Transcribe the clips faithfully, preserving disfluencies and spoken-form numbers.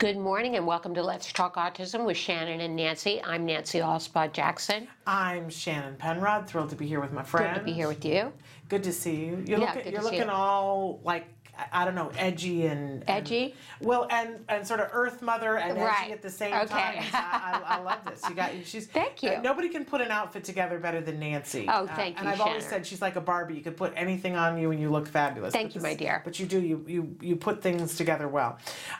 Good morning and welcome to Let's Talk Autism with Shannon and Nancy. I'm Nancy Allspot-Jackson. I'm Shannon Penrod. Thrilled to be here with my friends. Good to be here with you. Good to see you. You're yeah, looking, good you're to looking see you. all like, I don't know, edgy and... Edgy? And, well, and, and sort of earth mother and right. edgy at the same okay. time. I, I, I love this. You got, she's, thank you. Uh, nobody can put an outfit together better than Nancy. Oh, thank uh, you, And I've Shannon. always said she's like a Barbie. You could put anything on you and you look fabulous. Thank you, this, my dear. But you do. You you, you put things together well.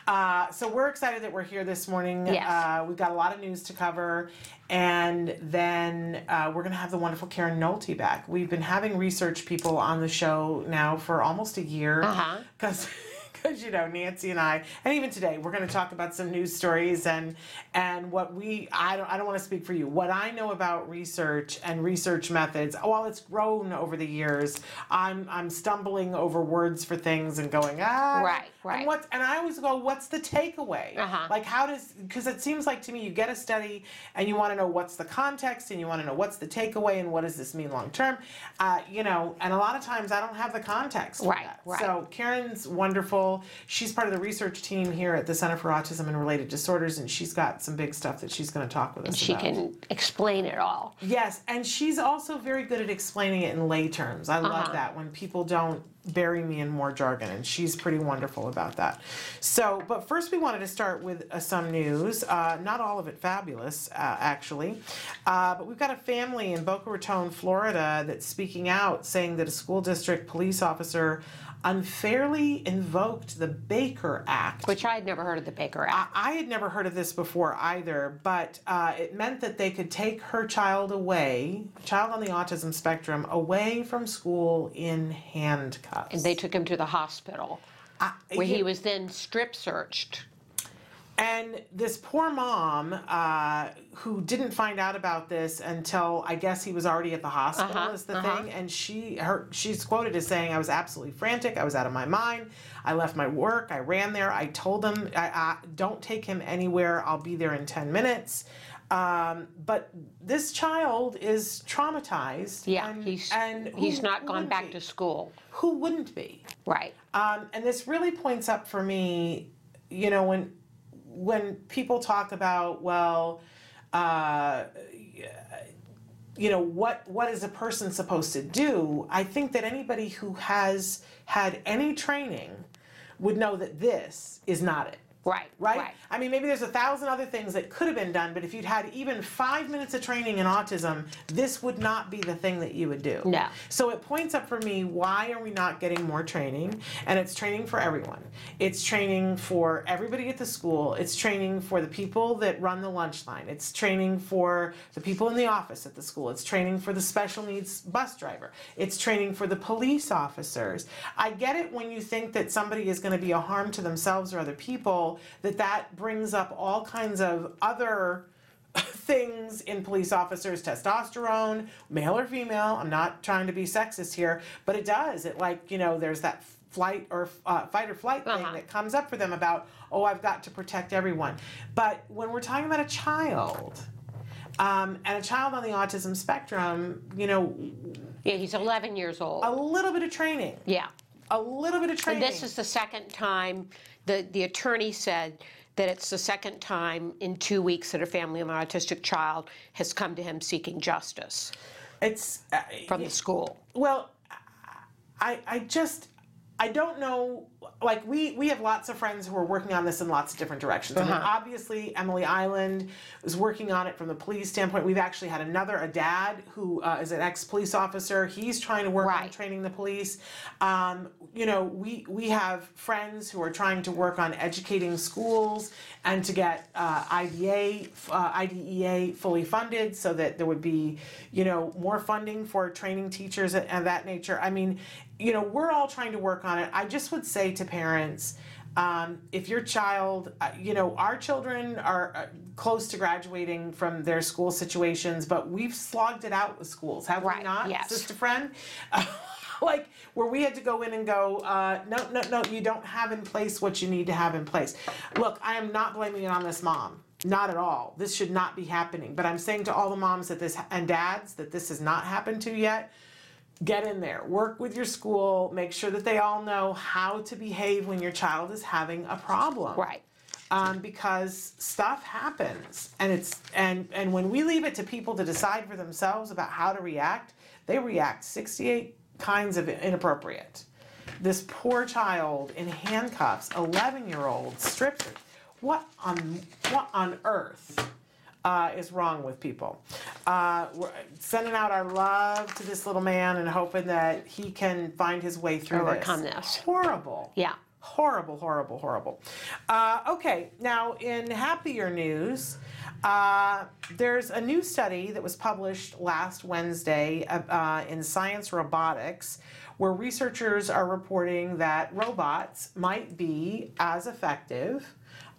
Uh, so we're excited that we're here this morning. Yes. Uh, we've got a lot of news to cover. And then uh, we're going to have the wonderful Karen Nolte back. We've been having research people on the show now for almost a year. Uh-huh. Because, because you know, Nancy and I, and even today, we're going to talk about some news stories and and what we. I don't. I don't want to speak for you. What I know about research and research methods, while it's grown over the years, I'm I'm stumbling over words for things and going ah right right. And what's and I always go, what's the takeaway? Uh-huh. Like how does because it seems like to me you get a study and you want to know what's the context and you want to know what's the takeaway and what does this mean long term, uh, you know. And a lot of times I don't have the context. For right that. right. So Karen's wonderful. She's part of the research team here at the Center for Autism and Related Disorders, and she's got some big stuff that she's going to talk with us about. She can explain it all. Yes, and she's also very good at explaining it in lay terms. I uh-huh. love that when people don't bury me in more jargon, and she's pretty wonderful about that. So, but first we wanted to start with uh, some news. Uh, not all of it fabulous, uh, actually. Uh, but we've got a family in Boca Raton, Florida, that's speaking out, saying that a school district police officer unfairly invoked the Baker Act. Which I had never heard of the Baker Act. I, I had never heard of this before either, but uh, it meant that they could take her child away, child on the autism spectrum, away from school in handcuffs. And they took him to the hospital, uh, where he, he was then strip searched. And this poor mom, uh, who didn't find out about this until I guess he was already at the hospital, uh-huh, is the uh-huh. thing. And she, her, she's quoted as saying, "I was absolutely frantic. I was out of my mind. I left my work. I ran there. I told them, I, I, don't take him anywhere. I'll be there in ten minutes." Um, but this child is traumatized. Yeah, and, he's and he's not gone back be? to school. Who wouldn't be? Right. Um, and this really points up for me, you know, when. When people talk about, well, uh, you know, what what is a person supposed to do? I think that anybody who has had any training would know that this is not it. Right, right, right. I mean, maybe there's a thousand other things that could have been done, but if you'd had even five minutes of training in autism, this would not be the thing that you would do. No. So it points up for me, why are we not getting more training? And it's training for everyone. It's training for everybody at the school. It's training for the people that run the lunch line. It's training for the people in the office at the school. It's training for the special needs bus driver. It's training for the police officers. I get it when you think that somebody is going to be a harm to themselves or other people, that that brings up all kinds of other things in police officers, testosterone, male or female. I'm not trying to be sexist here, but it does. It like, you know, there's that flight or uh, fight or flight thing uh-huh. that comes up for them about, oh, I've got to protect everyone. But when we're talking about a child um, and a child on the autism spectrum, you know. Yeah, he's eleven years old. A little bit of training. Yeah. A little bit of training. And this is the second time the, the attorney said that it's the second time in two weeks that a family of an autistic child has come to him seeking justice it's, uh, from the school. Well, I, I just, I don't know, like we, we have lots of friends who are working on this in lots of different directions. Uh-huh. I mean, obviously, Emily Island is working on it from the police standpoint. We've actually had another, a dad who uh, is an ex-police officer. He's trying to work right. on training the police. Um, you know, we, we have friends who are trying to work on educating schools and to get uh, I D A, uh, I D E A fully funded so that there would be, you know, more funding for training teachers and, and that nature. I mean, you know, we're all trying to work on it. I just would say to parents, um, if your child, uh, you know, our children are uh, close to graduating from their school situations, but we've slogged it out with schools, have right. we not, yes. sister friend? Uh, like, where we had to go in and go, uh, no, no, no, you don't have in place what you need to have in place. Look, I am not blaming it on this mom. Not at all. This should not be happening. But I'm saying to all the moms that this and dads that this has not happened to yet. Get in there, work with your school, make sure that they all know how to behave when your child is having a problem. Right. Um, because stuff happens, and it's and, and when we leave it to people to decide for themselves about how to react, they react sixty-eight kinds of inappropriate. This poor child in handcuffs, eleven-year-old, stripped. What on what on earth? Uh, is wrong with people. Uh, we're sending out our love to this little man and hoping that he can find his way through Overcome this. this. Horrible. Yeah. Horrible, horrible, horrible. Uh, okay, now in happier news, uh, there's a new study that was published last Wednesday uh, in Science Robotics, where researchers are reporting that robots might be as effective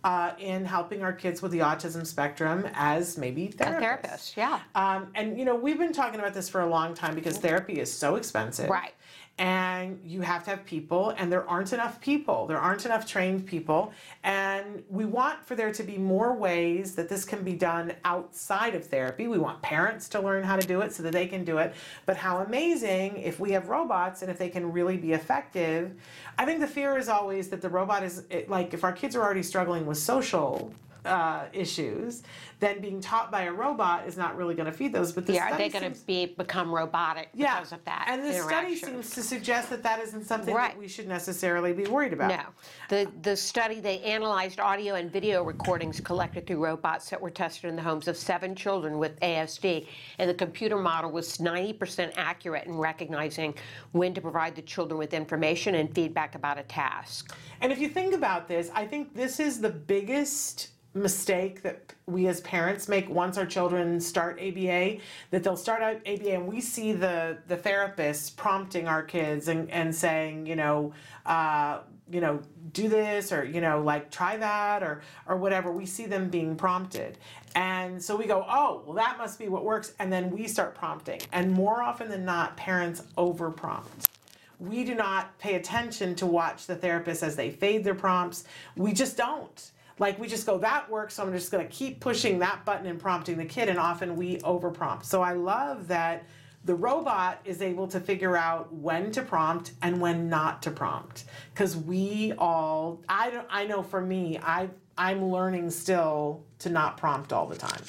Uh, in helping our kids with the autism spectrum as maybe therapists. A therapist, yeah. Um, and, you know, we've been talking about this for a long time because therapy is so expensive. Right. And you have to have people, and there aren't enough people. There aren't enough trained people. And we want for there to be more ways that this can be done outside of therapy. We want parents to learn how to do it so that they can do it. But how amazing if we have robots and if they can really be effective. I think the fear is always that the robot is, it, like, if our kids are already struggling with social uh, issues, then being taught by a robot is not really going to feed those. But the yeah, are they going to be become robotic yeah. because of that? And the study seems to suggest that that isn't something right. that we should necessarily be worried about. No, the the study they analyzed audio and video recordings collected through robots that were tested in the homes of seven children with A S D, and the computer model was ninety percent accurate in recognizing when to provide the children with information and feedback about a task. And if you think about this, I think this is the biggest mistake that we as parents make once our children start A B A, that they'll start out A B A and we see the the therapists prompting our kids and, and saying, you know, uh, you know, do this, or, you know, like try that, or or whatever. We see them being prompted. And so we go, oh, well, that must be what works. And then we start prompting. And more often than not, parents over prompt. We do not pay attention to watch the therapists as they fade their prompts. We just don't. Like, we just go, that works, so I'm just going to keep pushing that button and prompting the kid, and often we over-prompt. So I love that the robot is able to figure out when to prompt and when not to prompt. Because we all, I, don't, I know for me, I, I'm learning still to not prompt all the time.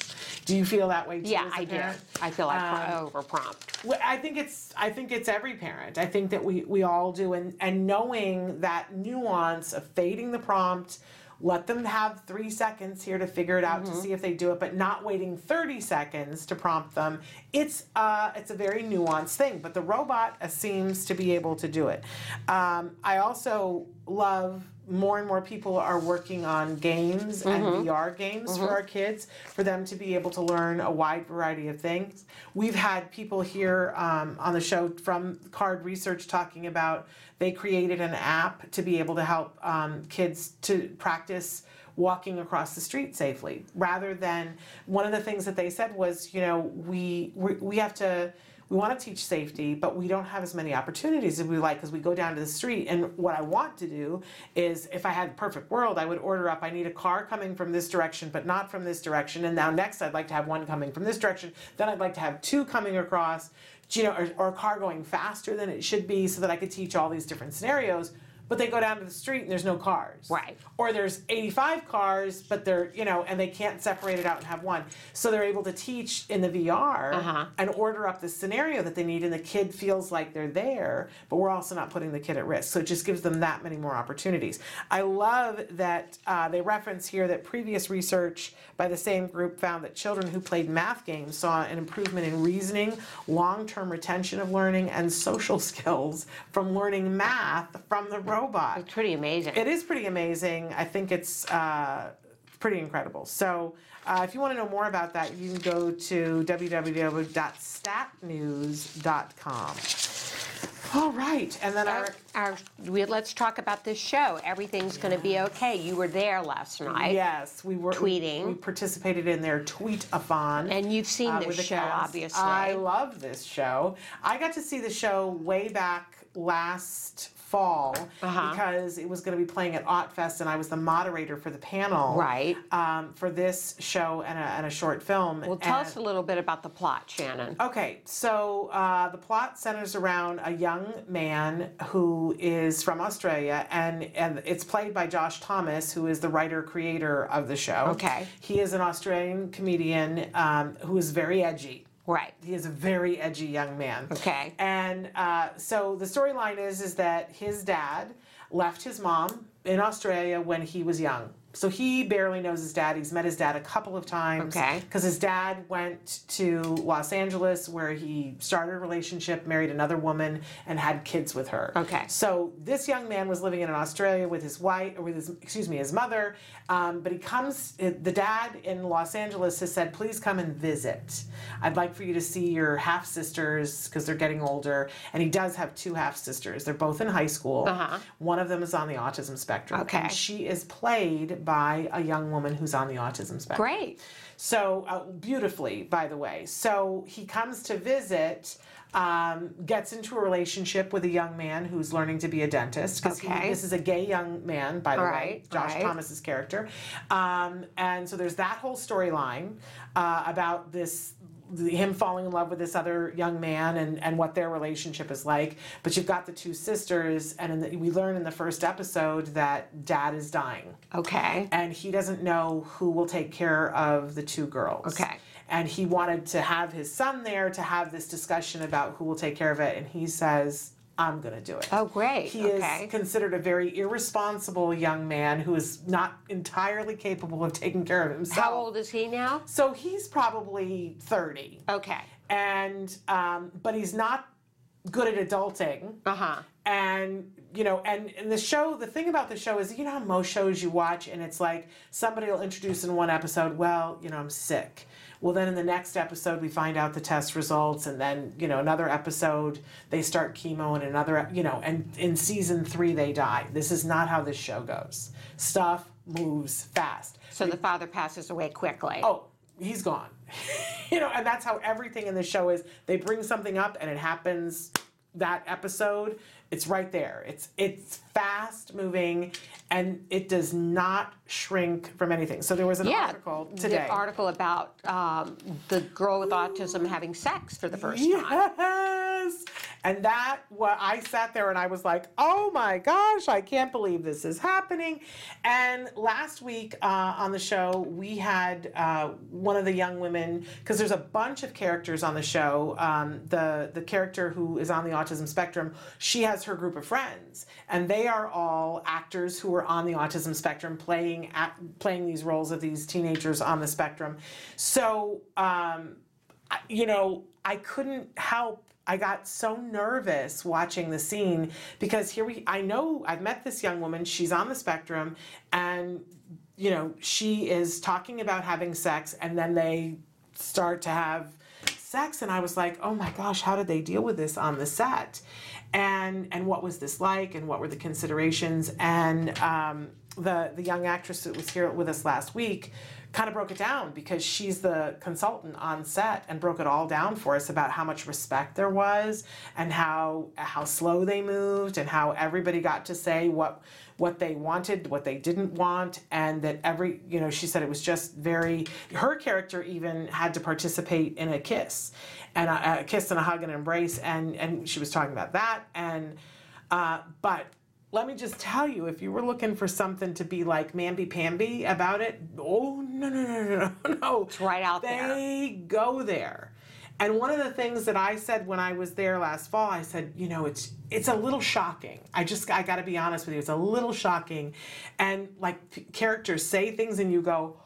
Do you feel that way too? Yeah, as a I parent? do. I feel like I um, over-prompt. I think it's I think it's every parent. I think that we, we all do. And, and knowing that nuance of fading the prompt, let them have three seconds here to figure it out, mm-hmm. to see if they do it, but not waiting thirty seconds to prompt them. It's uh, it's a very nuanced thing, but the robot uh, seems to be able to do it. Um, I also love more and more people are working on games, mm-hmm. and V R games, mm-hmm. for our kids, for them to be able to learn a wide variety of things. We've had people here um, on the show from Card Research talking about they created an app to be able to help um, kids to practice walking across the street safely. Rather than, one of the things that they said was, you know, we we, we have to, we want to teach safety, but we don't have as many opportunities as we like, because we go down to the street. And what I want to do is, if I had a perfect world, I would order up, I need a car coming from this direction, but not from this direction. And now next, I'd like to have one coming from this direction. Then I'd like to have two coming across, you know, or, or a car going faster than it should be, so that I could teach all these different scenarios. but they go down to the street and there's no cars. Right. Or there's eighty-five cars, but they're, you know, and they can't separate it out and have one. So they're able to teach in the V R uh-huh. and order up the scenario that they need, and the kid feels like they're there, but we're also not putting the kid at risk. So it just gives them that many more opportunities. I love that uh, they reference here that previous research by the same group found that children who played math games saw an improvement in reasoning, long-term retention of learning, and social skills from learning math from the robot. It's pretty amazing. It is pretty amazing. I think it's uh, pretty incredible. So uh, if you want to know more about that, you can go to w w w dot stat news dot com. All right, and then our, our, our we, let's talk about this show. Everything's yeah. going to be okay. You were there last night. Yes, we were tweeting. We, we participated in their tweet-a-thon. And you've seen uh, this show, cast. Obviously. I love this show. I got to see the show way back last fall uh-huh. because it was going to be playing at AughtFest, and I was the moderator for the panel right. um, for this show and a, and a short film. Well, tell and, us a little bit about the plot, Shannon. Okay, so uh, the plot centers around a young man who is from Australia, and, and it's played by Josh Thomas, who is the writer-creator of the show. Okay. He is an Australian comedian um, who is very edgy. Right. He is a very edgy young man. Okay. And uh, so the storyline is is that his dad left his mom in Australia when he was young. So he barely knows his dad. He's met his dad a couple of times. Okay. Because his dad went to Los Angeles where he started a relationship, married another woman, and had kids with her. Okay. So this young man was living in Australia with his wife, or with his, excuse me, his mother. Um, but he comes, the dad in Los Angeles has said, please come and visit. I'd like for you to see your half-sisters because they're getting older. And he does have two half-sisters. They're both in high school. Uh-huh. One of them is on the autism spectrum. Okay. And she is played by a young woman who's on the autism spectrum. Great. So, uh, beautifully, by the way. So, he comes to visit, um, gets into a relationship with a young man who's learning to be a dentist. Okay. He, this is a gay young man, by the all way, right, Josh right. Thomas's character. Um, and so, there's that whole storyline uh, about this him falling in love with this other young man and, and what their relationship is like. But you've got the two sisters, and in the, we learn in the first episode that dad is dying. Okay. And he doesn't know who will take care of the two girls. Okay. And he wanted to have his son there to have this discussion about who will take care of it, and he says, I'm going to do it. Oh, great. He okay. is considered a very irresponsible young man who is not entirely capable of taking care of himself. How old is he now? So he's probably thirty. Okay. And, um, but he's not good at adulting. Uh-huh. And, you know, and, and the show, the thing about the show is, you know how most shows you watch and it's like somebody will introduce in one episode, well, you know, I'm sick. Well, then in the next episode, we find out the test results, and then, you know, another episode, they start chemo, and another, you know, and in season three, they die. This is not how this show goes. Stuff moves fast. So the father passes away quickly. Oh, he's gone. You know, and that's how everything in this show is. They bring something up, and it happens that episode. It's right there. It's it's fast moving, and it does not shrink from anything. So there was an yeah, article today. Yeah, the article about um, the girl with autism having sex for the first yes. time. Yes, and that what I sat there and I was like, oh my gosh, I can't believe this is happening. And last week uh, on the show we had uh, one of the young women, because there's a bunch of characters on the show. Um, the the character who is on the autism spectrum, she has her group of friends, and they are all actors who are on the autism spectrum playing at, playing these roles of these teenagers on the spectrum. So, um, you know, I couldn't help. I got so nervous watching the scene because here we, I know I've met this young woman, she's on the spectrum, and, you know, she is talking about having sex, and then they start to have sex, and I was like, oh my gosh, how did they deal with this on the set? And and what was this like, and what were the considerations? And um, the, the young actress that was here with us last week kind of broke it down because she's the consultant on set and broke it all down for us about how much respect there was and how how slow they moved and how everybody got to say what what they wanted, what they didn't want, and that every, you know, she said it was just very, her character even had to participate in a kiss, and a, a kiss and a hug and an embrace, and, and she was talking about that, and, uh, but let me just tell you, if you were looking for something to be like mamby-pamby about it, oh, no, no, no, no, no. It's right out there. They go there. And one of the things that I said when I was there last fall, I said, you know, it's it's a little shocking. I just, I got to be honest with you. It's a little shocking. And like p- characters say things and you go,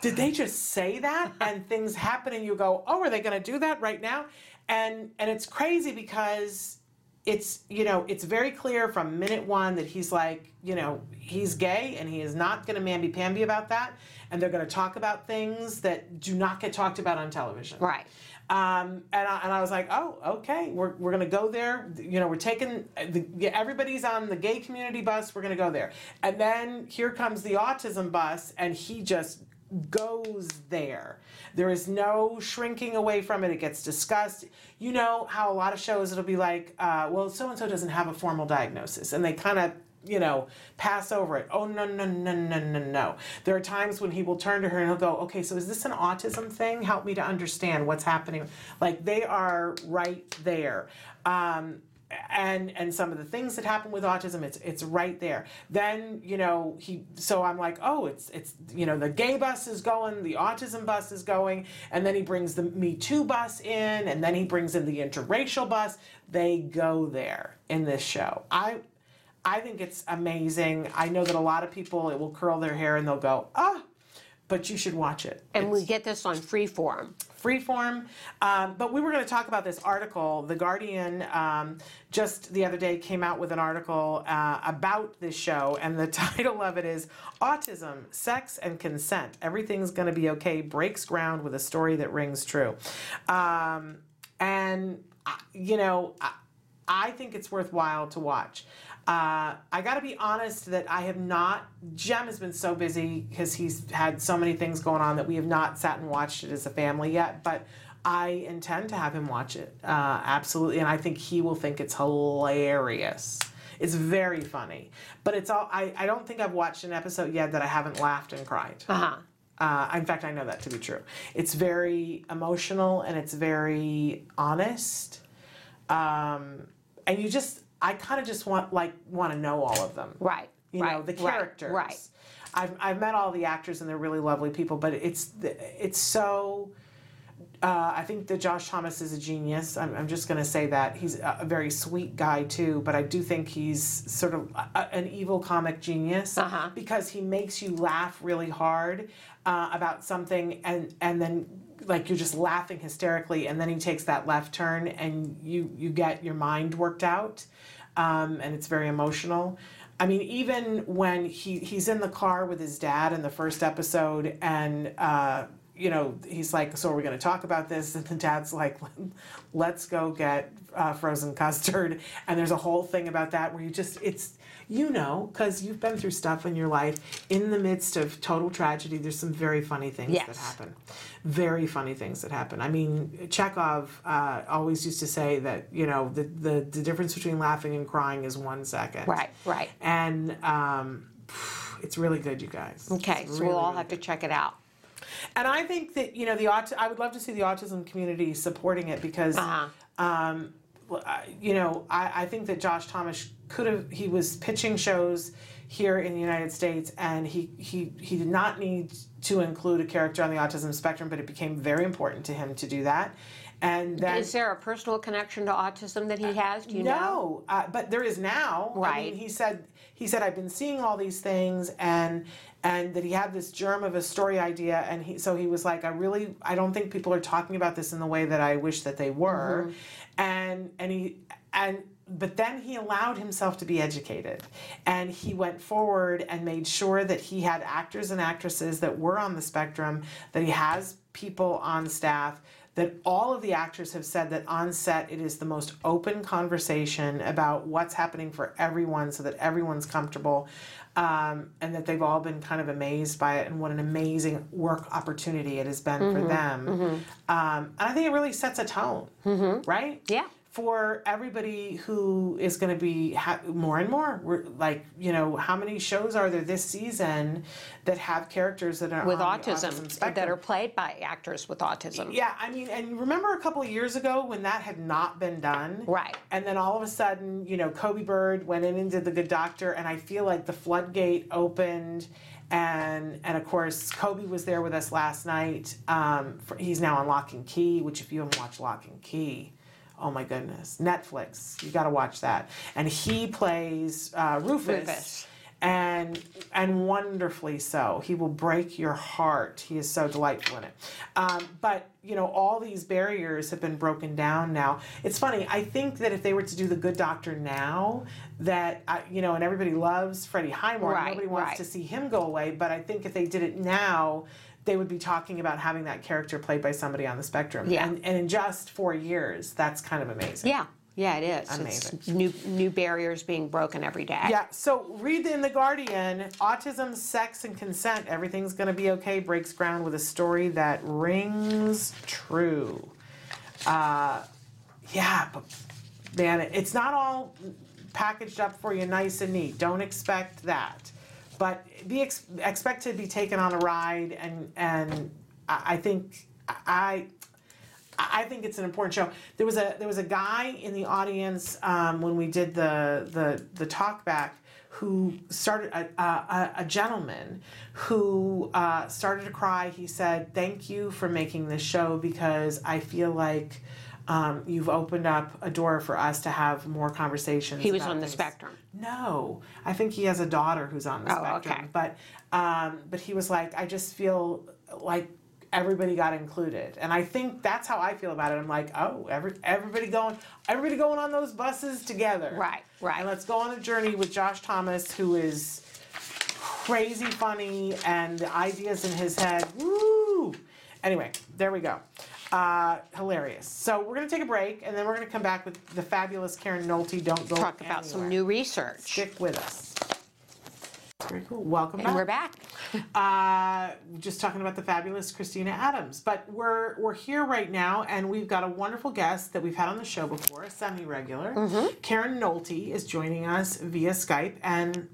did they just say that? And things happen and you go, oh, are they going to do that right now? And and it's crazy because it's, you know, it's very clear from minute one that he's like, you know, he's gay and he is not going to mamby-pamby about that. And they're going to talk about things that do not get talked about on television. Right. Um, and, I, and I was like, oh, okay, we're we're going to go there. You know, we're taking, the, everybody's on the gay community bus, we're going to go there. And then here comes the autism bus, and he just goes there. There is no shrinking away from it. It gets discussed. You know how a lot of shows, it'll be like, uh, well, so-and-so doesn't have a formal diagnosis, and they kind of, you know, pass over it. Oh, no, no, no, no, no, no. There are times when he will turn to her and he'll go, okay, so is this an autism thing? Help me to understand what's happening. Like, they are right there. Um, and and some of the things that happen with autism, it's it's right there. Then, you know, he, so I'm like, oh, it's, it's you know, the gay bus is going, the autism bus is going, and then he brings the Me Too bus in, and then he brings in the interracial bus. They go there in this show. I... I think it's amazing. I know that a lot of people, it will curl their hair and they'll go, ah, but you should watch it. And it's, we get this on Freeform. Freeform. Um, but we were going to talk about this article. The Guardian um, just the other day came out with an article uh, about this show, and the title of it is Autism, Sex, and Consent. Everything's Gonna Be Okay breaks ground with a story that rings true. Um, and, you know, I, I think it's worthwhile to watch. Uh, I got to be honest that I have not, Jem has been so busy because he's had so many things going on that we have not sat and watched it as a family yet, but I intend to have him watch it, uh, absolutely, and I think he will think it's hilarious. It's very funny, but it's all, I, I don't think I've watched an episode yet that I haven't laughed and cried. Uh-huh. Uh, in fact, I know that to be true. It's very emotional and it's very honest, um, and you just, I kind of just want like want to know all of them. Right. You right, know, the characters. Right, right. I've I've met all the actors and they're really lovely people, but it's it's so uh, I think that Josh Thomas is a genius. I'm I'm just going to say that. He's a very sweet guy too, but I do think he's sort of a, an evil comic genius uh-huh. because he makes you laugh really hard uh, about something and and then like you're just laughing hysterically, and then he takes that left turn and you, you get your mind worked out. Um, and it's very emotional. I mean, even when he, he's in the car with his dad in the first episode and, uh, you know, he's like, so are we going to talk about this? And the dad's like, let's go get uh, frozen custard. And there's a whole thing about that where you just, it's, you know, because you've been through stuff in your life. In the midst of total tragedy, there's some very funny things yes. that happen. Very funny things that happen. I mean, Chekhov uh, always used to say that, you know, the, the, the difference between laughing and crying is one second. Right, right. And um, it's really good, you guys. Okay, it's so really, we'll all really have good. to check it out. And I think that, you know, the aut- I would love to see the autism community supporting it because, uh-huh. um, you know, I, I think that Josh Thomas could have, he was pitching shows here in the United States, and he, he, he did not need to include a character on the autism spectrum, but it became very important to him to do that. And then, is there a personal connection to autism that he has? Do you no, know? No, uh, but there is now. Right. I mean, he said he said I've been seeing all these things, and and that he had this germ of a story idea, and he so he was like, I really I don't think people are talking about this in the way that I wish that they were, mm-hmm. and and he and. But then he allowed himself to be educated, and he went forward and made sure that he had actors and actresses that were on the spectrum, that he has people on staff, that all of the actors have said that on set it is the most open conversation about what's happening for everyone so that everyone's comfortable, um, and that they've all been kind of amazed by it and what an amazing work opportunity it has been mm-hmm. for them. Mm-hmm. Um, and I think it really sets a tone, mm-hmm. right? Yeah. for everybody who is going to be ha- more and more. We're like, you know, how many shows are there this season that have characters that are with on autism, the autism spectrum, that are played by actors with autism? Yeah, I mean, and remember a couple of years ago when that had not been done, right? And then all of a sudden, you know, Kobe Bird went in and did The Good Doctor, and I feel like the floodgate opened. And and of course, Kobe was there with us last night. Um, for, he's now on Lock and Key, which if you haven't watched Lock and Key, oh my goodness, Netflix, you got to watch that. And he plays uh, Rufus, Rufus, and and wonderfully so. He will break your heart. He is so delightful in it. Um, but you know, all these barriers have been broken down now. It's funny. I think that if they were to do The Good Doctor now, that I, you know, and everybody loves Freddie Highmore, right, nobody wants right. to see him go away. But I think if they did it now, they would be talking about having that character played by somebody on the spectrum. Yeah. And, and in just four years, that's kind of amazing. Yeah. Yeah, it is. Amazing. It's new, new barriers being broken every day. Yeah. So read in The Guardian, Autism, Sex, and Consent, Everything's Gonna Be Okay, breaks ground with a story that rings true. Uh, yeah, but man, it's not all packaged up for you nice and neat. Don't expect that. But be ex- expect to be taken on a ride, and and I think I I think it's an important show. There was a there was a guy in the audience um, when we did the the the talk back who started a a, a gentleman who uh, started to cry. He said, "Thank you for making this show because I feel like." Um, you've opened up a door for us to have more conversations. He was on the spectrum. No, I think he has a daughter who's on the spectrum. Oh, okay. But, um, but he was like, I just feel like everybody got included, and I think that's how I feel about it. I'm like, oh, every everybody going, everybody going on those buses together. Right, right. And let's go on a journey with Josh Thomas, who is crazy funny, and the ideas in his head. Woo! Anyway, there we go. Uh, hilarious. So we're going to take a break, and then we're going to come back with the fabulous Karen Nolte. Don't go Talk about anywhere. Some new research. Stick with us. Very cool. Welcome and back. And we're back. Uh, just talking about the fabulous Christina Adams. But we're we're here right now, and we've got a wonderful guest that we've had on the show before, a semi-regular. Mm-hmm. Karen Nolte is joining us via Skype. And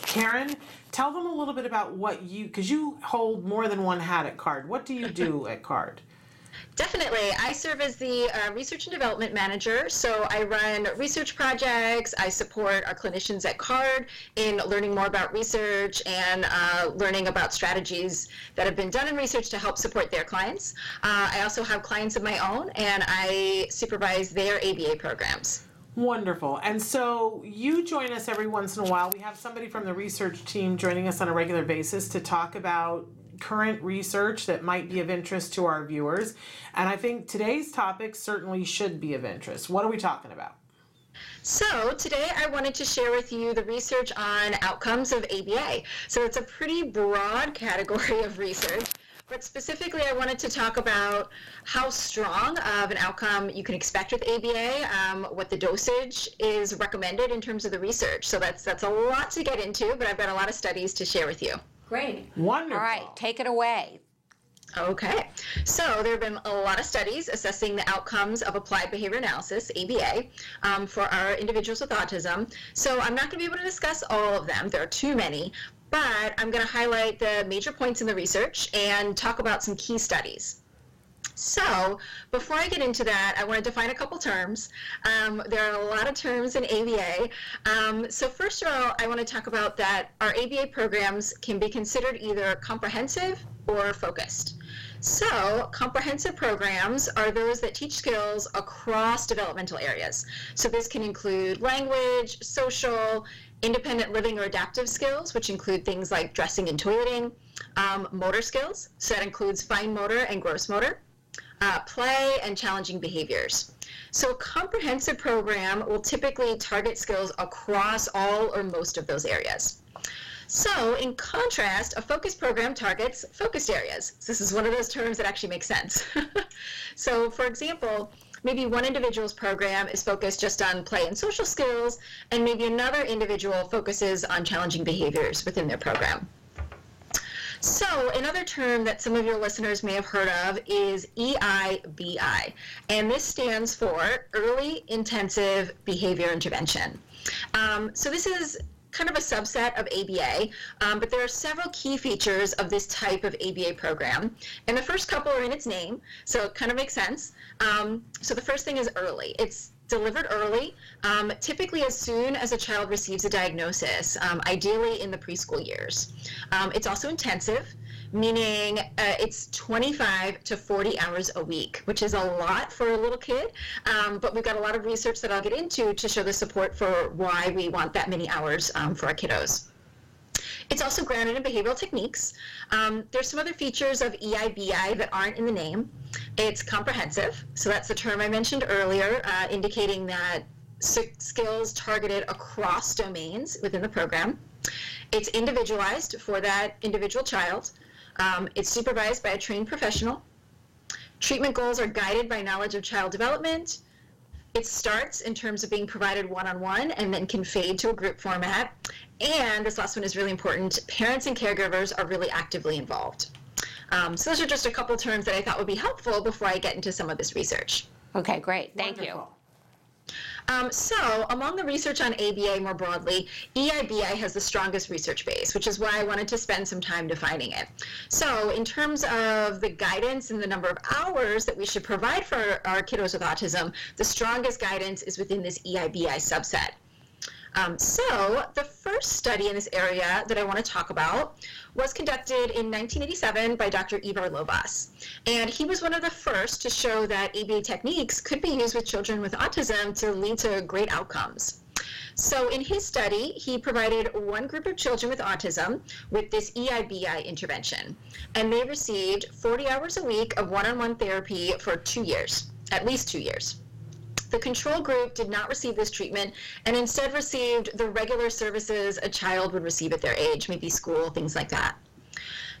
Karen, tell them a little bit about what you, because you hold more than one hat at CARD. What do you do at CARD? Definitely. I serve as the uh, research and development manager, so I run research projects, I support our clinicians at CARD in learning more about research and uh, learning about strategies that have been done in research to help support their clients. Uh, I also have clients of my own, and I supervise their A B A programs. Wonderful. And so you join us every once in a while. We have somebody from the research team joining us on a regular basis to talk about current research that might be of interest to our viewers. And I think today's topic certainly should be of interest. What are we talking about? So today I wanted to share with you the research on outcomes of A B A. So it's a pretty broad category of research. But specifically, I wanted to talk about how strong of an outcome you can expect with A B A, um, what the dosage is recommended in terms of the research. So that's that's a lot to get into, but I've got a lot of studies to share with you. Great. Wonderful. All right, take it away. Okay. So there have been a lot of studies assessing the outcomes of applied behavior analysis, A B A, um, for our individuals with autism. So I'm not going to be able to discuss all of them. There are too many. But I'm going to highlight the major points in the research and talk about some key studies. So before I get into that, I want to define a couple terms. Um, there are a lot of terms in A B A. Um, so first of all, I want to talk about that our A B A programs can be considered either comprehensive or focused. So comprehensive programs are those that teach skills across developmental areas. So this can include language, social, independent living or adaptive skills, which include things like dressing and toileting, um, motor skills, so that includes fine motor and gross motor, uh, play, and challenging behaviors. So a comprehensive program will typically target skills across all or most of those areas. So in contrast, a focused program targets focused areas. So this is one of those terms that actually makes sense. So for example, maybe one individual's program is focused just on play and social skills, and maybe another individual focuses on challenging behaviors within their program. So another term that some of your listeners may have heard of is E I B I, and this stands for Early Intensive Behavior Intervention. Um, so this is kind of a subset of A B A, um, but there are several key features of this type of A B A program, and the first couple are in its name, so it kind of makes sense. Um, so the first thing is early. It's delivered early, um, typically as soon as a child receives a diagnosis, um, ideally in the preschool years. Um, it's also intensive, meaning uh, it's twenty-five to forty hours a week, which is a lot for a little kid, um, but we've got a lot of research that I'll get into to show the support for why we want that many hours um, for our kiddos. It's also grounded in behavioral techniques. Um, there's some other features of E I B I that aren't in the name. It's comprehensive, so that's the term I mentioned earlier, uh, indicating that skills targeted across domains within the program. It's individualized for that individual child. Um, it's supervised by a trained professional. Treatment goals are guided by knowledge of child development. It starts in terms of being provided one-on-one and then can fade to a group format. And this last one is really important. Parents and caregivers are really actively involved. Um, so those are just a couple terms that I thought would be helpful before I get into some of this research. Okay, great. Thank Wonderful. you. Um, so among the research on A B A more broadly, E I B I has the strongest research base, which is why I wanted to spend some time defining it. So in terms of the guidance and the number of hours that we should provide for our, our kiddos with autism, the strongest guidance is within this E I B I subset. Um, so the first study in this area that I want to talk about was conducted in nineteen eighty-seven by Doctor Ivar Lovaas, and he was one of the first to show that A B A techniques could be used with children with autism to lead to great outcomes. So in his study, he provided one group of children with autism with this E I B I intervention, and they received forty hours a week of one-on-one therapy for two years, at least two years. The control group did not receive this treatment and instead received the regular services a child would receive at their age, maybe school, things like that.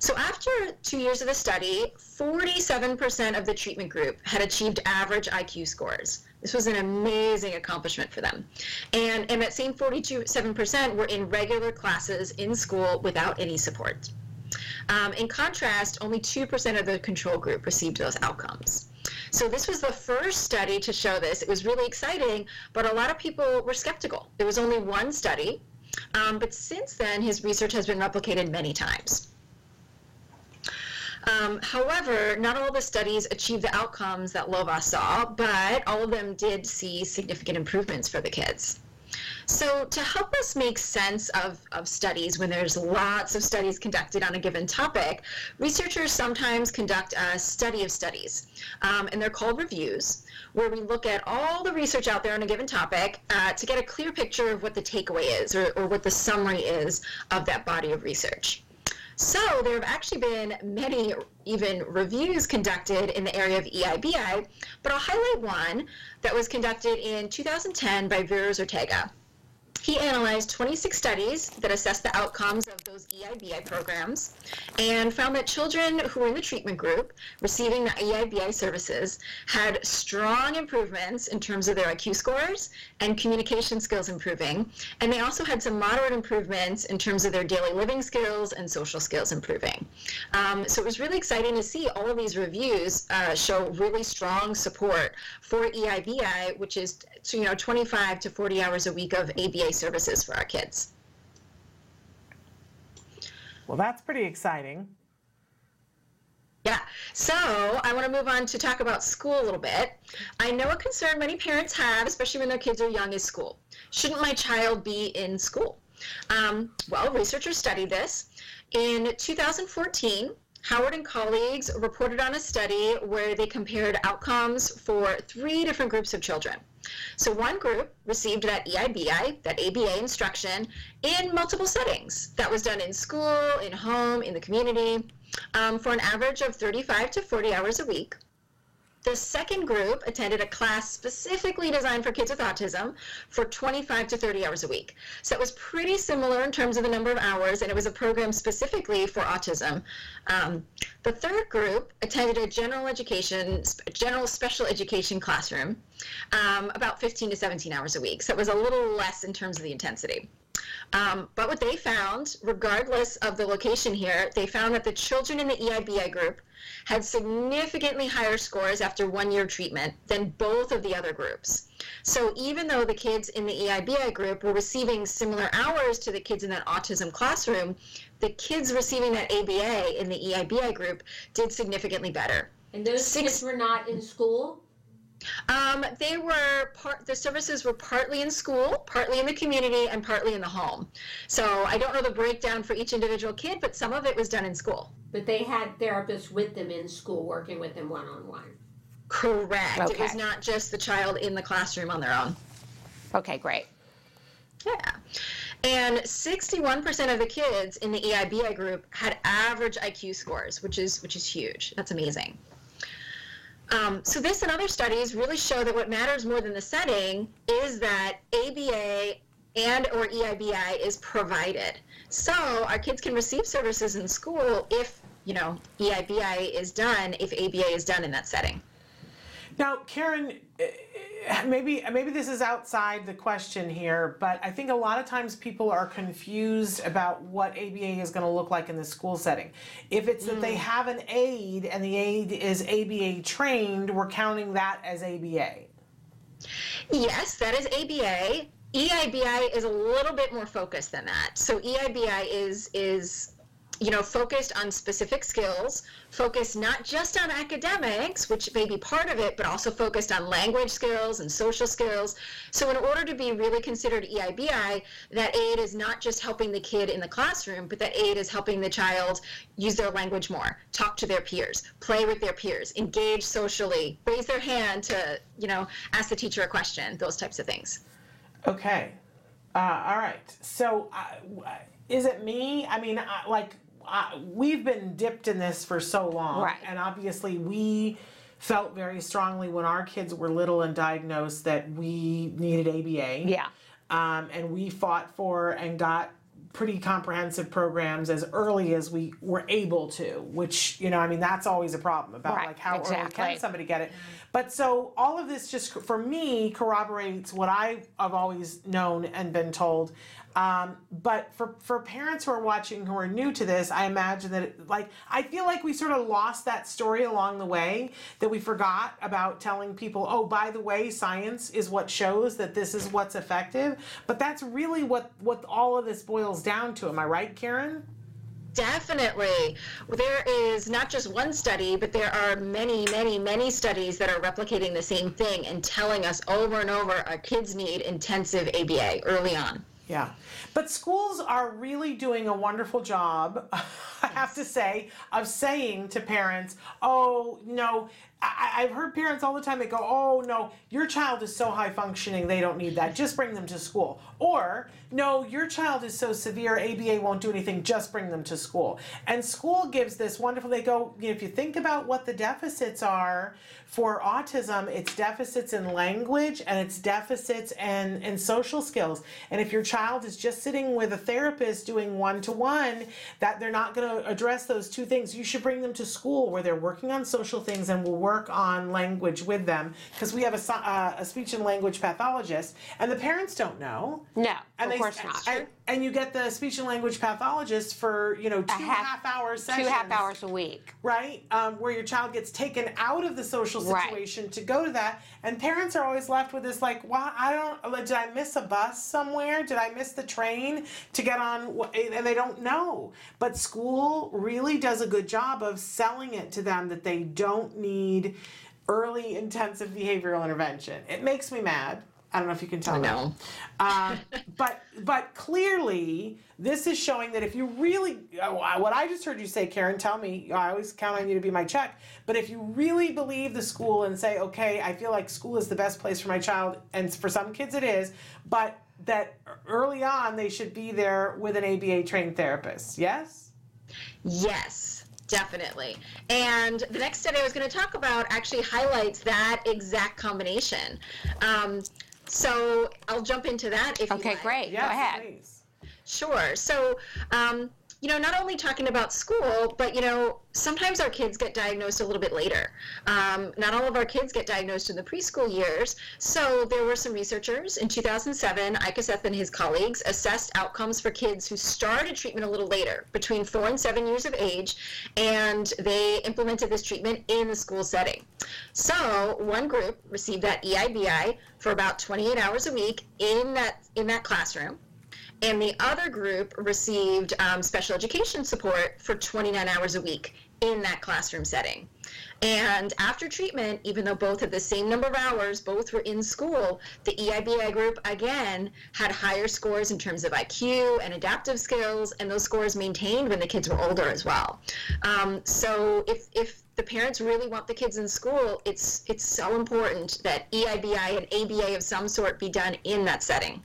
So after two years of the study, forty-seven percent of the treatment group had achieved average I Q scores. This was an amazing accomplishment for them. And, and that same forty-seven percent were in regular classes in school without any support. Um, in contrast, only two percent of the control group received those outcomes. So this was the first study to show this. It was really exciting, but a lot of people were skeptical. There was only one study, um, but since then, his research has been replicated many times. Um, however, not all the studies achieved the outcomes that Lovaas saw, but all of them did see significant improvements for the kids. So to help us make sense of, of studies when there's lots of studies conducted on a given topic, researchers sometimes conduct a study of studies, um, and they're called reviews, where we look at all the research out there on a given topic uh, to get a clear picture of what the takeaway is or, or what the summary is of that body of research. So there have actually been many even reviews conducted in the area of E I B I, but I'll highlight one that was conducted in two thousand ten by Vera Ortega. He analyzed twenty-six studies that assessed the outcomes of those E I B I programs and found that children who were in the treatment group receiving the E I B I services had strong improvements in terms of their I Q scores and communication skills improving, and they also had some moderate improvements in terms of their daily living skills and social skills improving. Um, so it was really exciting to see all of these reviews uh, show really strong support for E I B I, which is you know twenty-five to forty hours a week of A B A services for our kids. Well, that's pretty exciting. Yeah, so I want to move on to talk about school a little bit. I know a concern many parents have, especially when their kids are young, is school. Shouldn't my child be in school? Um, well, researchers studied this. In two thousand fourteen, Howard and colleagues reported on a study where they compared outcomes for three different groups of children. So one group received that E I B I, that A B A instruction, in multiple settings. That was done in school, in home, in the community, um, for an average of thirty-five to forty hours a week. The second group attended a class specifically designed for kids with autism for twenty-five to thirty hours a week. So it was pretty similar in terms of the number of hours, and it was a program specifically for autism. Um, the third group attended a general education, general special education classroom um, about fifteen to seventeen hours a week. So it was a little less in terms of the intensity. Um, but what they found, regardless of the location here, they found that the children in the E I B I group had significantly higher scores after one year of treatment than both of the other groups. So even though the kids in the E I B I group were receiving similar hours to the kids in that autism classroom, the kids receiving that A B A in the E I B I group did significantly better. And those Six, kids were not in school? Um, they were part, the services were partly in school, partly in the community, and partly in the home. So I don't know the breakdown for each individual kid, but some of it was done in school. But they had therapists with them in school, working with them one-on-one. Correct. Okay. It was not just the child in the classroom on their own. Okay, great. Yeah. And sixty-one percent of the kids in the E I B I group had average I Q scores, which is, which is huge. That's amazing. Um, so this and other studies really show that what matters more than the setting is that A B A and or E I B I is provided. So our kids can receive services in school if, you know, E I B I is done, if A B A is done in that setting. Now, Karen, maybe maybe this is outside the question here, but I think a lot of times people are confused about what A B A is going to look like in the school setting. If it's that mm. they have an aide and the aide is A B A trained, we're counting that as A B A. Yes, that is A B A. E I B I is a little bit more focused than that. So E I B I is is you know, focused on specific skills, focused not just on academics, which may be part of it, but also focused on language skills and social skills. So in order to be really considered E I B I, that aid is not just helping the kid in the classroom, but that aid is helping the child use their language more, talk to their peers, play with their peers, engage socially, raise their hand to, you know, ask the teacher a question, those types of things. Okay. Uh, all right. So uh, is it me? I mean, I, like, Uh, we've been dipped in this for so long, right. And obviously we felt very strongly when our kids were little and diagnosed that we needed A B A. Yeah. Um, and we fought for and got pretty comprehensive programs as early as we were able to, which, you know, I mean, that's always a problem about right. like how exactly. early can somebody get it. But so all of this just for me corroborates what I have always known and been told. Um, but for, for parents who are watching who are new to this, I imagine that, it, like, I feel like we sort of lost that story along the way, that we forgot about telling people, oh, by the way, science is what shows that this is what's effective. But that's really what, what all of this boils down to. Am I right, Karen? Definitely. There is not just one study, but there are many, many, many studies that are replicating the same thing and telling us over and over our kids need intensive A B A early on. Yeah. But schools are really doing a wonderful job, I have to say, of saying to parents, oh, no, I, I've heard parents all the time, they go, oh, no, your child is so high functioning, they don't need that. Just bring them to school. Or, no, your child is so severe, A B A won't do anything. Just bring them to school. And school gives this wonderful, they go, you know, if you think about what the deficits are for autism, it's deficits in language and it's deficits and, and social skills. And if your child is just sitting with a therapist doing one-to-one, that they're not going to address those two things, you should bring them to school where they're working on social things and will work work on language with them, because we have a, uh, a speech and language pathologist, and the parents don't know. No, and of they, course not. And, and you get the speech and language pathologist for, you know, two a half, half hour sessions. Two half hours a week. Right? Um, where your child gets taken out of the social situation right. to go to that, and parents are always left with this, like, well, I don't, did I miss a bus somewhere? Did I miss the train to get on? And they don't know. But school really does a good job of selling it to them that they don't need early intensive behavioral intervention. It makes me mad. I don't know if you can tell. I know. Uh, but but clearly this is showing that if you really, what I just heard you say, Karen, tell me, I always count on you to be my check, but if you really believe the school and say, okay, I feel like school is the best place for my child, and for some kids it is, but that early on they should be there with an A B A trained therapist. Yes? Yes. Definitely. And the next study I was going to talk about actually highlights that exact combination. Um, so I'll jump into that if okay, you like. Okay, great. Yes, go ahead. Please. Sure. So um, you know, not only talking about school, but, you know, sometimes our kids get diagnosed a little bit later. Um, not all of our kids get diagnosed in the preschool years. So there were some researchers in two thousand seven, Eikeseth and his colleagues assessed outcomes for kids who started treatment a little later, between four and seven years of age, and they implemented this treatment in the school setting. So one group received that E I B I for about twenty-eight hours a week in that, in that classroom. And the other group received um, special education support for twenty-nine hours a week in that classroom setting. And after treatment, even though both had the same number of hours, both were in school, the E I B I group, again, had higher scores in terms of I Q and adaptive skills, and those scores maintained when the kids were older as well. Um, so if, if the parents really want the kids in school, it's, it's so important that E I B I and A B A of some sort be done in that setting.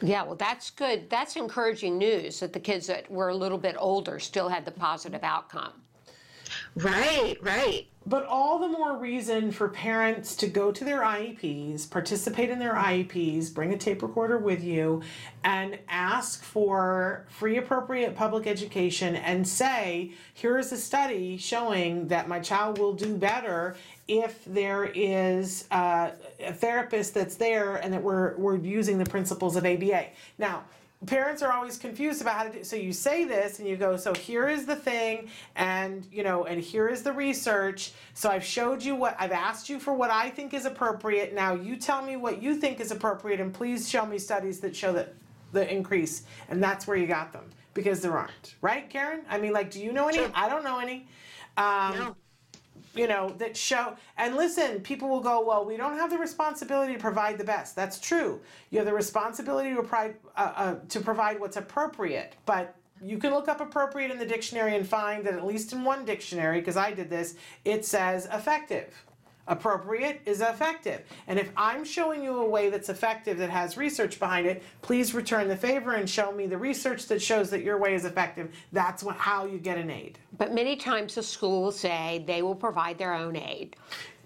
Yeah, well, that's good. That's encouraging news that the kids that were a little bit older still had the positive outcome. Right, right. But all the more reason for parents to go to their I E Ps, participate in their I E Ps, bring a tape recorder with you, and ask for free appropriate public education and say, here is a study showing that my child will do better if there is uh, a therapist that's there and that we're, we're using the principles of A B A. Now, parents are always confused about how to do, so you say this and you go, so here is the thing, and you know, and here is the research, so I've showed you what, I've asked you for what I think is appropriate, now you tell me what you think is appropriate and please show me studies that show that the increase, and that's where you got them, because there aren't, right, Karen? I mean, like, do you know any? Sure. I don't know any. Um, no. You know, that show, and listen, people will go, well, we don't have the responsibility to provide the best. That's true. You have the responsibility to provide, uh, uh, to provide what's appropriate, but you can look up appropriate in the dictionary and find that at least in one dictionary, because I did this, it says effective. Appropriate is effective. And if I'm showing you a way that's effective that has research behind it, please return the favor and show me the research that shows that your way is effective. That's what, how you get an aid. But many times the schools say they will provide their own aid.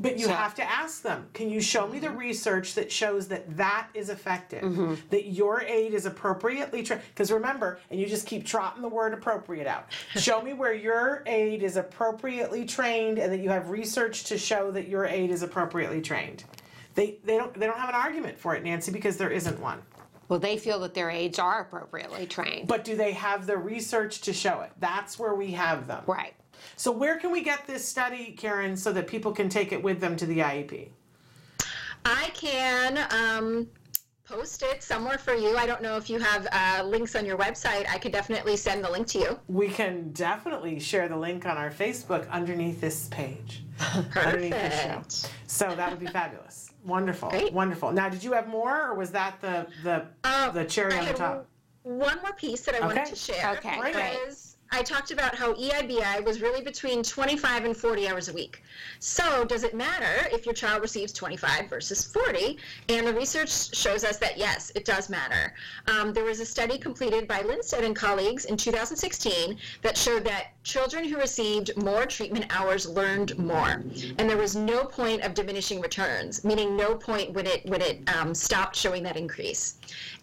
But you so. have to ask them, can you show me the research that shows that that is effective, mm-hmm. that your aid is appropriately, because tra- remember, and you just keep trotting the word appropriate out, show me where your aid is appropriately trained and that you have research to show that your aid is appropriately trained. They they don't they don't have an argument for it, Nancy, because there isn't one. Well, they feel that their aides are appropriately trained. But do they have the research to show it? That's where we have them. Right. So where can we get this study, Karen, so that people can take it with them to the I E P? I can um, post it somewhere for you. I don't know if you have uh, links on your website. I could definitely send the link to you. We can definitely share the link on our Facebook underneath this page. Perfect. Underneath this show. So that would be fabulous. Wonderful. Great. Wonderful. Now, did you have more, or was that the, the, uh, the cherry I on the top? One more piece that I okay. wanted to share. Okay. Great. Is, I talked about how E I B I was really between twenty-five and forty hours a week. So does it matter if your child receives twenty-five versus forty? And the research shows us that, yes, it does matter. Um, there was a study completed by Lindstedt and colleagues in two thousand sixteen that showed that children who received more treatment hours learned more. And there was no point of diminishing returns, meaning no point when it, when it um, stopped showing that increase.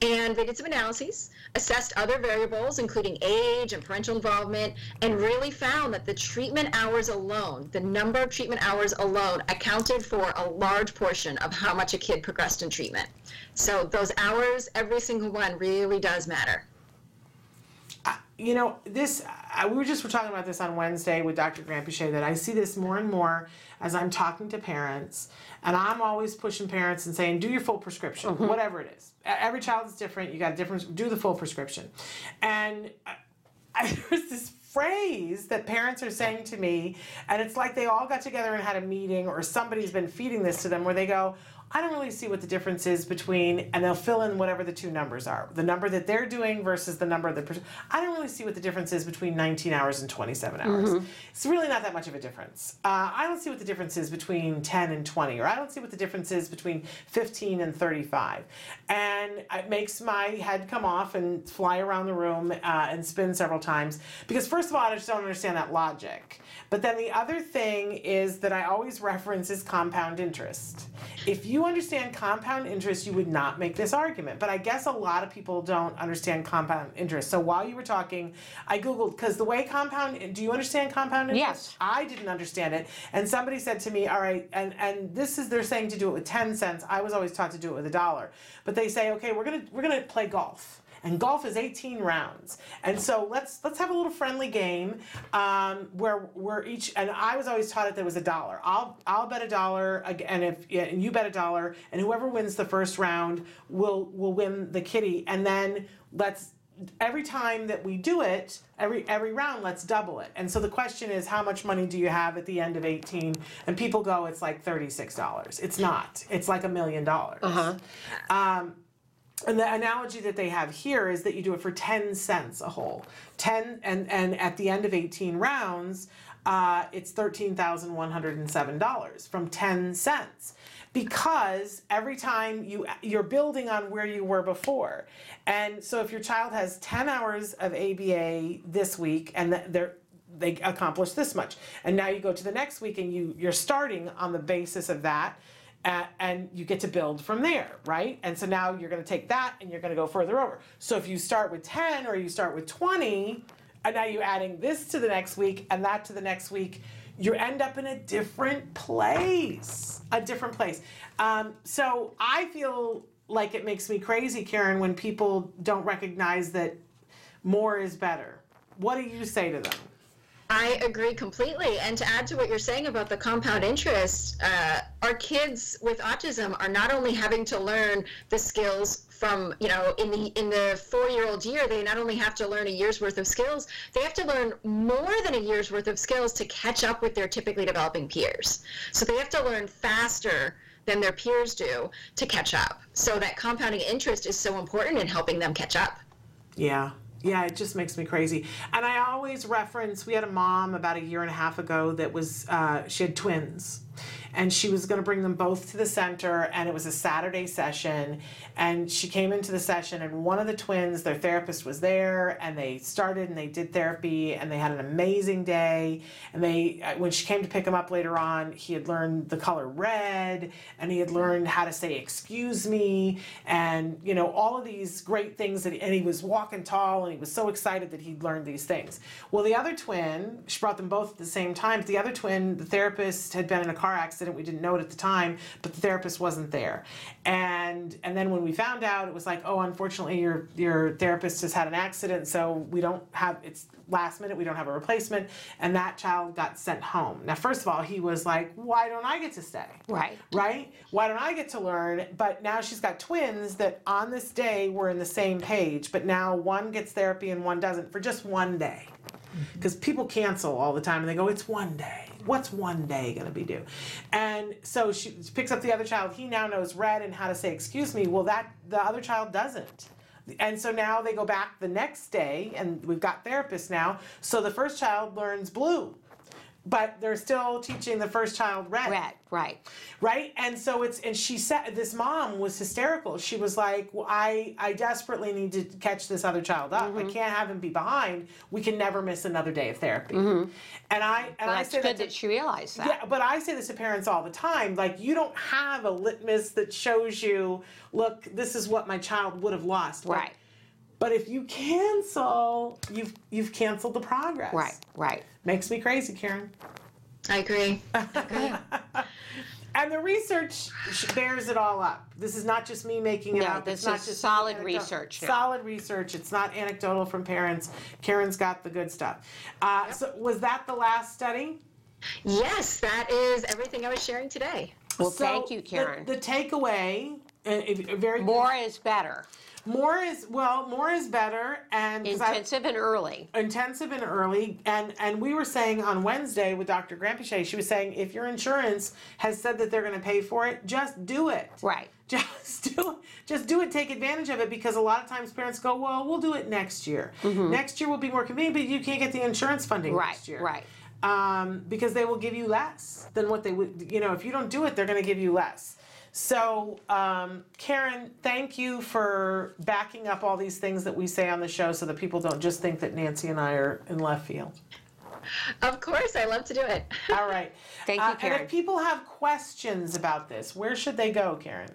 And they did some analyses, assessed other variables, including age and parental involvement, and really found that the treatment hours alone, the number of treatment hours alone, accounted for a large portion of how much a kid progressed in treatment. So those hours, every single one, really does matter. Uh, you know, this, uh, we were just were talking about this on Wednesday with Doctor Grampuchet, that I see this more and more as I'm talking to parents, and I'm always pushing parents and saying, do your full prescription, mm-hmm. whatever it is. Every child is different. You got a different, do the full prescription. And uh, there's this phrase that parents are saying to me, and it's like they all got together and had a meeting, or somebody's been feeding this to them, where they go, I don't really see what the difference is between, and they'll fill in whatever the two numbers are, the number that they're doing versus the number of the, I don't really see what the difference is between nineteen hours and twenty-seven hours. Mm-hmm. It's really not that much of a difference. Uh, I don't see what the difference is between ten and twenty, or I don't see what the difference is between fifteen and thirty-five. And it makes my head come off and fly around the room uh, and spin several times, because first of all, I just don't understand that logic. But then the other thing is that I always reference is compound interest. If you you understand compound interest, you would not make this argument. But I guess a lot of people don't understand compound interest. So while you were talking, I Googled, because the way compound, do you understand compound interest? Yes. I didn't understand it. And somebody said to me, all right, and, and this is, they're saying to do it with ten cents. I was always taught to do it with a dollar. But they say, okay, we're gonna, we're gonna play golf. And golf is eighteen rounds. And so let's let's have a little friendly game um, where we're each, and I was always taught it that it was a dollar. I'll I'll bet a dollar, and if and you bet a dollar, and whoever wins the first round will will win the kitty. And then let's, every time that we do it, every every round, let's double it. And so the question is, how much money do you have at the end of eighteen? And people go, it's like thirty-six dollars. It's not. It's like a million dollars. Uh-huh. Um, And the analogy that they have here is that you do it for ten cents a hole. ten, and, and at the end of eighteen rounds, uh, it's thirteen thousand one hundred seven dollars from ten cents. Because every time you, you're building on where you were before. And so if your child has ten hours of A B A this week and they're they accomplish this much, and now you go to the next week and you, you're starting on the basis of that, Uh, and you get to build from there, right? And so now you're going to take that and you're going to go further over. So if you start with ten or you start with twenty, and now you're adding this to the next week and that to the next week, you end up in a different place, a different place. Um, so I feel like it makes me crazy, Karen, when people don't recognize that more is better. What do you say to them? I agree completely. And to add to what you're saying about the compound interest, uh, our kids with autism are not only having to learn the skills from, you know, in the in the four-year-old year, they not only have to learn a year's worth of skills, they have to learn more than a year's worth of skills to catch up with their typically developing peers. So they have to learn faster than their peers do to catch up. So that compounding interest is so important in helping them catch up. Yeah. Yeah, it just makes me crazy. And I always reference, we had a mom about a year and a half ago that was, uh, she had twins. And she was going to bring them both to the center, and it was a Saturday session. And she came into the session, and one of the twins, their therapist was there, and they started and they did therapy, and they had an amazing day. And they, when she came to pick him up later on, he had learned the color red, and he had learned how to say "excuse me," and you know all of these great things. That, and he was walking tall, and he was so excited that he'd learned these things. Well, the other twin, she brought them both at the same time. But the other twin, the therapist had been in a car accident. We didn't know it at the time, but the therapist wasn't there, and and then when we found out, it was like, oh, unfortunately, your your therapist has had an accident, so we don't have, it's last minute, we don't have a replacement, and that child got sent home. Now, first of all, he was like, why don't I get to stay? Right. Right? Why don't I get to learn? But now she's got twins that on this day were in the same page, but now one gets therapy and one doesn't for just one day. Because people cancel all the time and they go, it's one day. What's one day going to be due? And so she picks up the other child. He now knows red and how to say, excuse me. Well, that the other child doesn't. And so now they go back the next day, and we've got therapists now. So the first child learns blue. But they're still teaching the first child red. Red, right. Right? And so it's, and she said, this mom was hysterical. She was like, well, I, I desperately need to catch this other child up. Mm-hmm. I can't have him be behind. We can never miss another day of therapy. Mm-hmm. And I, and well, I say that, to, that she realized that. Yeah, but I say this to parents all the time. Like, you don't have a litmus that shows you, look, this is what my child would have lost. Like, right. But if you cancel, you've you've canceled the progress. Right, right. Makes me crazy, Karen. I agree. I agree. And the research bears it all up. This is not just me making it no, up. This it's not is just solid research. Now. Solid research. It's not anecdotal from parents. Karen's got the good stuff. Uh, yep. So was that the last study? Yes, that is everything I was sharing today. Well, so thank you, Karen. The, the takeaway, uh, very more good. Is better. More is, well, more is better. and Intensive I, and early. Intensive and early. And and we were saying on Wednesday with Doctor Grampuchet, she was saying, if your insurance has said that they're going to pay for it, just do it. Right. Just do it. Just do it. Take advantage of it, because a lot of times parents go, well, we'll do it next year. Mm-hmm. Next year will be more convenient, but you can't get the insurance funding right, next year. Right, right. Um, because they will give you less than what they would, you know, if you don't do it, they're going to give you less. So, um, Karen, thank you for backing up all these things that we say on the show so that people don't just think that Nancy and I are in left field. Of course, I love to do it. All right. Thank you, Karen. Uh, and if people have questions about this, where should they go, Karen?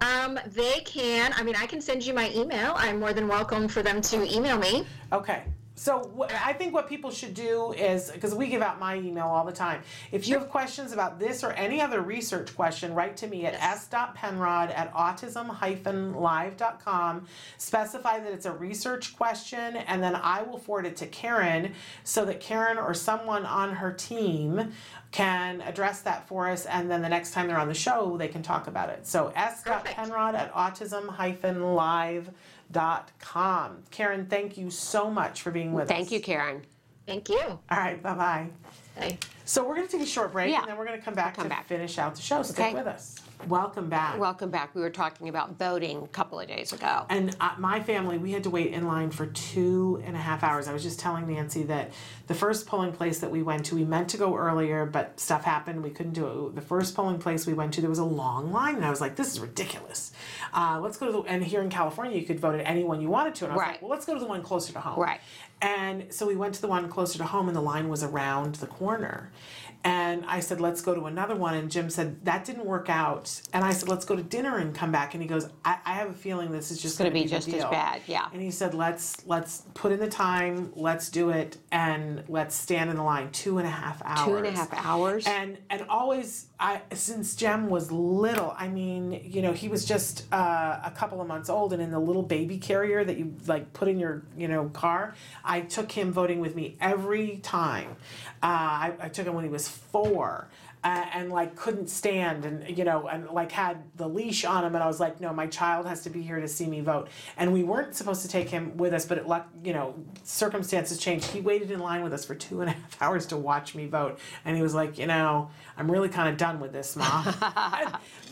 Um, they can, I mean, I can send you my email. I'm more than welcome for them to email me. Okay. So what, I think what people should do is, because we give out my email all the time, if you have questions about this or any other research question, write to me at yes. s dot penrod at autism dash live dot com. Specify that it's a research question, and then I will forward it to Karen so that Karen or someone on her team can address that for us, and then the next time they're on the show, they can talk about it. So s dot penrod at autism dash live dot com. Karen, thank you so much for being with thank us. Thank you, Karen. Thank you. All right, bye-bye. Bye. So we're going to take a short break, yeah. and then we're going to come back we'll come to back. finish out the show. Stick okay. with us. Welcome back. Welcome back. We were talking about voting a couple of days ago. And uh, my family, we had to wait in line for two and a half hours. I was just telling Nancy that the first polling place that we went to, we meant to go earlier, but stuff happened. We couldn't do it. The first polling place we went to, there was a long line, and I was like, this is ridiculous. Uh, let's go to the, and here in California, you could vote at any one you wanted to. And I was right. like, well, let's go to the one closer to home. Right. And so we went to the one closer to home, and the line was around the corner. And I said, let's go to another one. And Jim said, that didn't work out. And I said, let's go to dinner and come back. And he goes, I, I have a feeling this is just going to be just as bad. Yeah. And he said, let's let's put in the time, let's do it, and let's stand in the line two and a half hours. Two and a half hours. And and always, I since Jim was little, I mean, you know, he was just uh, a couple of months old, and in the little baby carrier that you like put in your you know car, I took him voting with me every time. Uh, I, I took him when he was four uh, and like couldn't stand and you know and like had the leash on him, and I was like, no, my child has to be here to see me vote. And we weren't supposed to take him with us, but it luck you know circumstances changed. He waited in line with us for two and a half hours to watch me vote, and he was like, you know I'm really kind of done with this, Mom.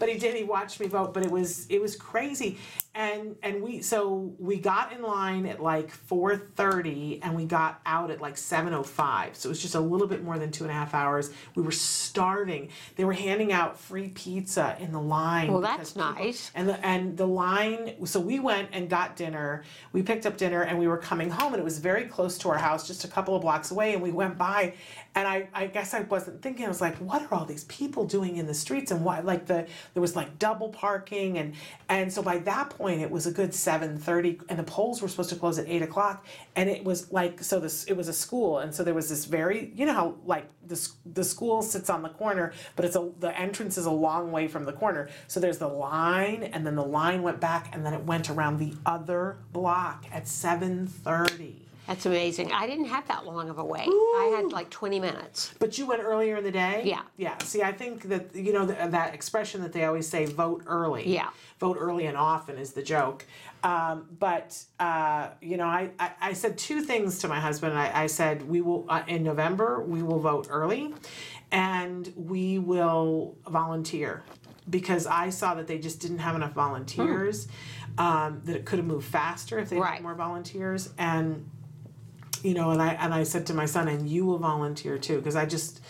But he did, he watched me vote, but it was it was crazy. And and we so we got in line at like four thirty, and we got out at like seven oh five. So it was just a little bit more than two and a half hours. We were starving. They were handing out free pizza in the line. Well, that's people, nice. And the and the line. So we went and got dinner. We picked up dinner, and we were coming home, and it was very close to our house, just a couple of blocks away. And we went by, and I I guess I wasn't thinking. I was like, what are all these people doing in the streets? And why like the there was like double parking, and and so by that point, it was a good seven thirty, and the polls were supposed to close at eight o'clock, and it was like, so this it was a school, and so there was this very, you know how like the, the school sits on the corner, but it's a the entrance is a long way from the corner, so there's the line, and then the line went back, and then it went around the other block at seven thirty. That's amazing. I didn't have that long of a wait. Ooh. I had like twenty minutes. But you went earlier in the day? Yeah. Yeah. See, I think that, you know, th- that expression that they always say, vote early. Yeah. Vote early and often is the joke. Um, but, uh, you know, I, I, I said two things to my husband. I, I said, we will, uh, in November, we will vote early and we will volunteer. Because I saw that they just didn't have enough volunteers, mm. um, that it could have moved faster if they right. had more volunteers. And... You know, and I and I said to my son, and you will volunteer too, because I just,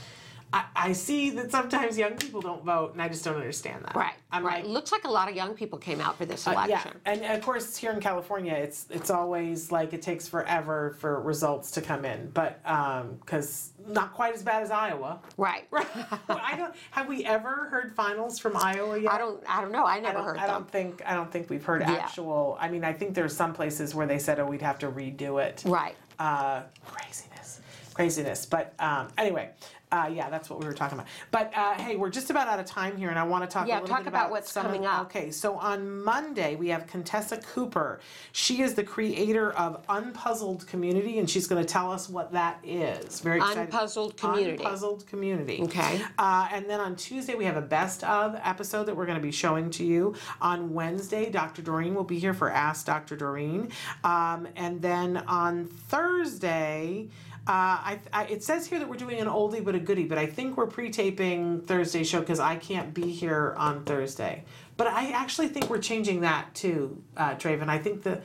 I, I see that sometimes young people don't vote, and I just don't understand that. Right, I'm right. Like, it looks like a lot of young people came out for this election. Uh, yeah, and of course here in California, it's it's always like it takes forever for results to come in, but because um, not quite as bad as Iowa. Right. Right. I don't. Have we ever heard finals from Iowa yet? I don't. I don't know. I never I heard. I them. don't think. I don't think we've heard yeah. actual. I mean, I think there's some places where they said, oh, we'd have to redo it. Right. Uh, craziness, craziness. But um, anyway, uh, yeah, that's what we were talking about. But uh, hey, we're just about out of time here, and I want to talk yeah, a little talk bit about, about what's some coming of, up. Okay, so on Monday, we have Contessa Cooper. She is the creator of Unpuzzled Community, and she's going to tell us what that is. Very excited. Unpuzzled Community. Unpuzzled Community. Okay. Uh, and then on Tuesday, we have a best of episode that we're going to be showing to you. On Wednesday, Doctor Doreen will be here for Ask Doctor Doreen. Um, and then on Thursday... Uh, I, I, it says here that we're doing an oldie but a goodie, but I think we're pre-taping Thursday's show because I can't be here on Thursday. But I actually think we're changing that too, uh, Draven. I think the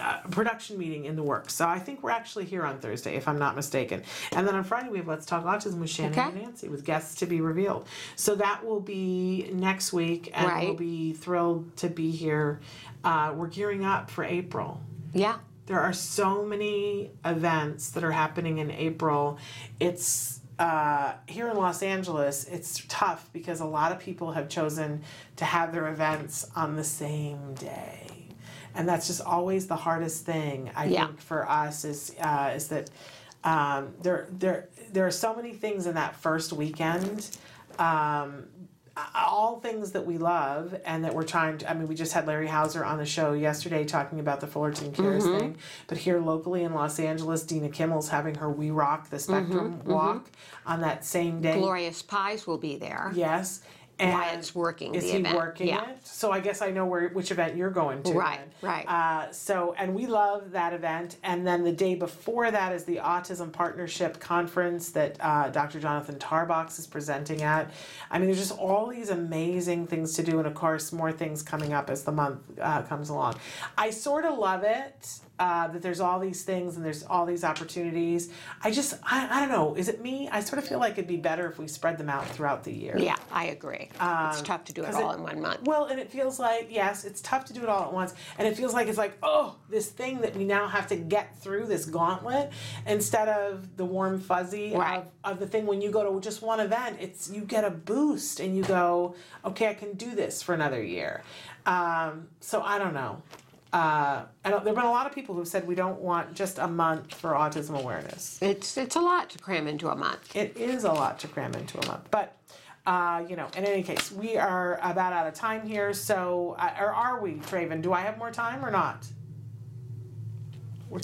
uh, production meeting in the works. So I think we're actually here on Thursday, if I'm not mistaken. And then on Friday we have Let's Talk Autism with Shannon okay. and Nancy with guests to be revealed. So that will be next week, and right. we'll be thrilled to be here. Uh, we're gearing up for April. Yeah. There are so many events that are happening in April. It's uh, here in Los Angeles, it's tough because a lot of people have chosen to have their events on the same day. And that's just always the hardest thing, I yeah. think, for us is uh, is that um, there there there are so many things in that first weekend, um, all things that we love and that we're trying to. I mean, we just had Larry Hauser on the show yesterday talking about the Fullerton Cures mm-hmm. thing, but here locally in Los Angeles, Dina Kimmel's having her We Rock the Spectrum mm-hmm. walk mm-hmm. on that same day. Glorious Pies will be there. Yes. And Wyatt's working is the he event. working yeah. it? So I guess I know where which event you're going to. Right, then. right. Uh, so, and we love that event. And then the day before that is the Autism Partnership Conference that uh, Doctor Jonathan Tarbox is presenting at. I mean, there's just all these amazing things to do. And, of course, more things coming up as the month uh, comes along. I sort of love it. Uh, that there's all these things and there's all these opportunities. I just, I, I don't know. Is it me? I sort of feel like it'd be better if we spread them out throughout the year. Yeah, I agree. Um, it's tough to do it all it, in one month. Well, and it feels like, yes, it's tough to do it all at once. And it feels like it's like, oh, this thing that we now have to get through, this gauntlet, instead of the warm fuzzy right. of, of the thing when you go to just one event, it's you get a boost and you go, okay, I can do this for another year. Um, so I don't know. Uh, I don't, there have been a lot of people who said we don't want just a month for autism awareness. It's it's a lot to cram into a month. It is a lot to cram into a month. But, uh, you know, in any case, we are about out of time here. So, uh, or are we, Draven? Do I have more time or not? We're,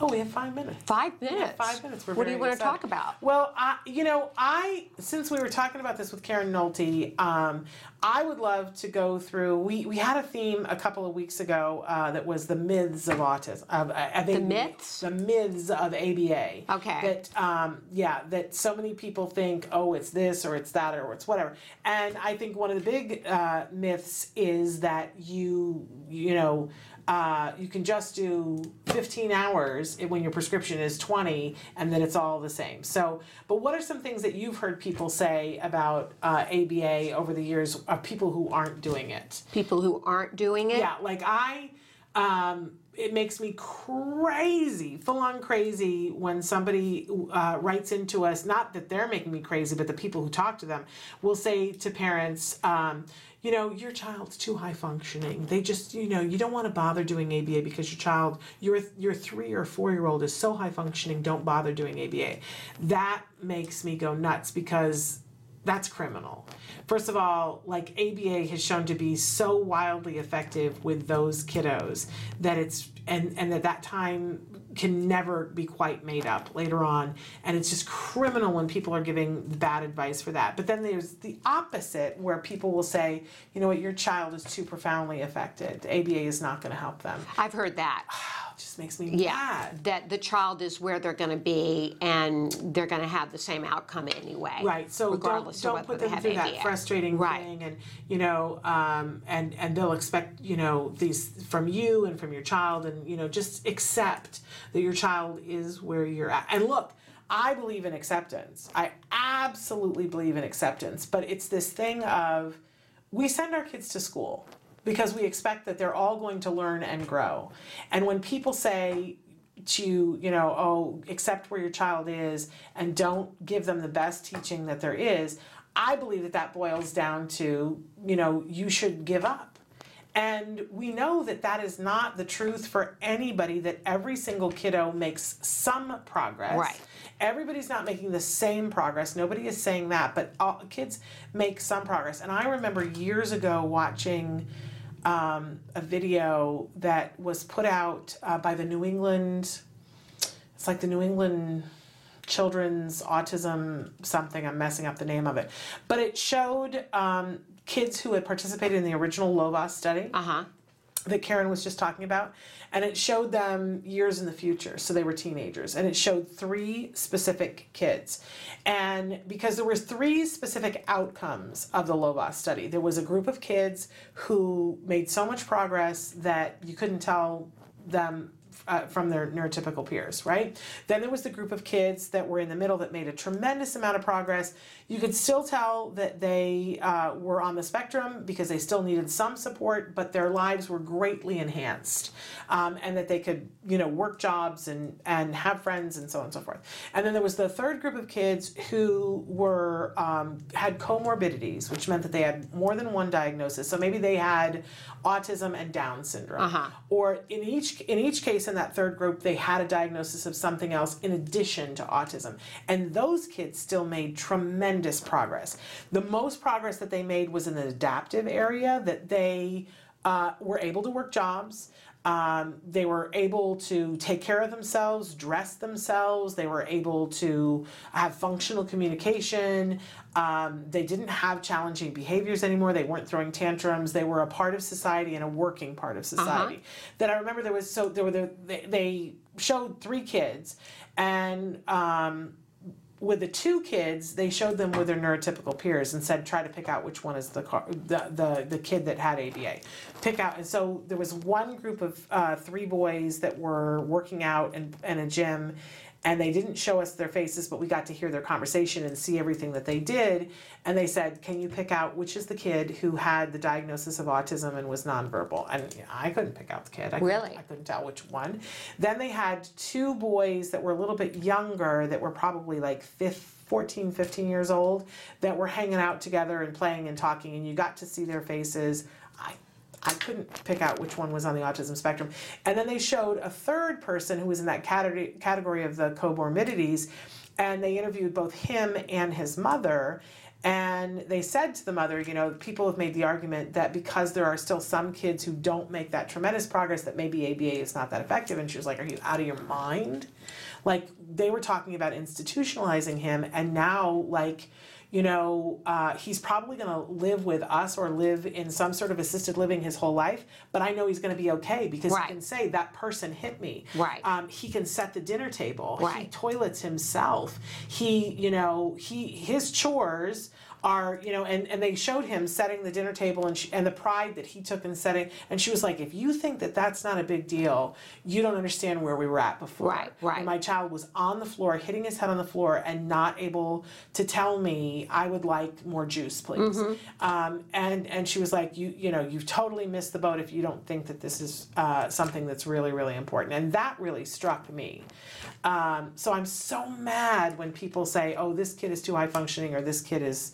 oh, we have five minutes. Five minutes? Yeah, five minutes. We're what do you want to talk about? Well, I, you know, I, since we were talking about this with Karen Nolte, um, I would love to go through, we, we had a theme a couple of weeks ago uh, that was the myths of autism. Of, of the A B A, myths? The myths of A B A. Okay. That, um, yeah, that so many people think, oh, it's this or it's that or it's whatever. And I think one of the big uh, myths is that you, you know, uh, you can just do fifteen hours when your prescription is twenty and then it's all the same. So, but what are some things that you've heard people say about uh, A B A over the years? Of people who aren't doing it. People who aren't doing it? Yeah, like I, um, it makes me crazy, full-on crazy when somebody uh, writes into us, not that they're making me crazy, but the people who talk to them will say to parents, um, you know, your child's too high-functioning. They just, you know, you don't want to bother doing A B A because your child, your your three- or four-year-old is so high-functioning, don't bother doing A B A. That makes me go nuts because that's criminal. First of all, like A B A has shown to be so wildly effective with those kiddos that it's, and, and that that time can never be quite made up later on. And it's just criminal when people are giving bad advice for that. But then there's the opposite where people will say, you know what, your child is too profoundly affected. A B A is not going to help them. I've heard that. It just makes me yeah, mad. That the child is where they're going to be and they're going to have the same outcome anyway. Right. So regardless don't, don't of whether put them they have through A B A. That frustrating right. thing. And, you know, um, and, and they'll expect, you know, these from you and from your child and, you know, just accept that your child is where you're at. And look, I believe in acceptance. I absolutely believe in acceptance. But it's this thing of we send our kids to school because we expect that they're all going to learn and grow. And when people say to you, you know, oh, accept where your child is and don't give them the best teaching that there is, I believe that that boils down to, you know, you should give up. And we know that that is not the truth for anybody, that every single kiddo makes some progress. Right. Everybody's not making the same progress. Nobody is saying that, but all, kids make some progress. And I remember years ago watching um, a video that was put out uh, by the New England, it's like the New England Children's Autism something. I'm messing up the name of it. But it showed Um, kids who had participated in the original Lovaas study uh-huh. that Karen was just talking about, and it showed them years in the future, so they were teenagers, and it showed three specific kids. And because there were three specific outcomes of the Lovaas study, there was a group of kids who made so much progress that you couldn't tell them uh, from their neurotypical peers, right? Then there was the group of kids that were in the middle that made a tremendous amount of progress. You could still tell that they uh, were on the spectrum because they still needed some support, but their lives were greatly enhanced, um, and that they could, you know, work jobs and, and have friends and so on and so forth. And then there was the third group of kids who were um, had comorbidities, which meant that they had more than one diagnosis. So maybe they had autism and Down syndrome, uh-huh. or in each in each case in that third group, they had a diagnosis of something else in addition to autism. And those kids still made tremendous progress. The most progress that they made was in the adaptive area, that they uh, were able to work jobs. Um, they were able to take care of themselves, dress themselves. They were able to have functional communication. Um, they didn't have challenging behaviors anymore. They weren't throwing tantrums. They were a part of society and a working part of society. Uh-huh. That I remember there was, so there were, the, they, they showed three kids, and, um, with the two kids, they showed them with their neurotypical peers and said, try to pick out which one is the car, the, the, the kid that had A B A. Pick out. And so there was one group of uh, three boys that were working out in, in a gym, and they didn't show us their faces, but we got to hear their conversation and see everything that they did. And they said, can you pick out which is the kid who had the diagnosis of autism and was nonverbal? And I couldn't pick out the kid. I really? Couldn't, I couldn't tell which one. Then they had two boys that were a little bit younger, that were probably like fourteen, fifteen years old, that were hanging out together and playing and talking, and you got to see their faces. I I couldn't pick out which one was on the autism spectrum. And then they showed a third person who was in that category, category of the comorbidities, and they interviewed both him and his mother. And they said to the mother, you know, people have made the argument that because there are still some kids who don't make that tremendous progress, that maybe A B A is not that effective. And she was like, are you out of your mind? Like, they were talking about institutionalizing him, and now, like, you know, uh, he's probably going to live with us or live in some sort of assisted living his whole life, but I know he's going to be okay because right. he can say, that person hit me. Right. Um, he can set the dinner table. Right. He toilets himself. He, you know, he his chores are, you know, and, and they showed him setting the dinner table, and, she, and the pride that he took in setting. And she was like, if you think that that's not a big deal, you don't understand where we were at before. Right, right. And my child was on the floor, hitting his head on the floor, and not able to tell me, I would like more juice, please. Mm-hmm. Um, and, and she was like, you, you know, you've totally missed the boat if you don't think that this is uh, something that's really, really important. And that really struck me. Um, so I'm so mad when people say, oh, this kid is too high functioning, or this kid is...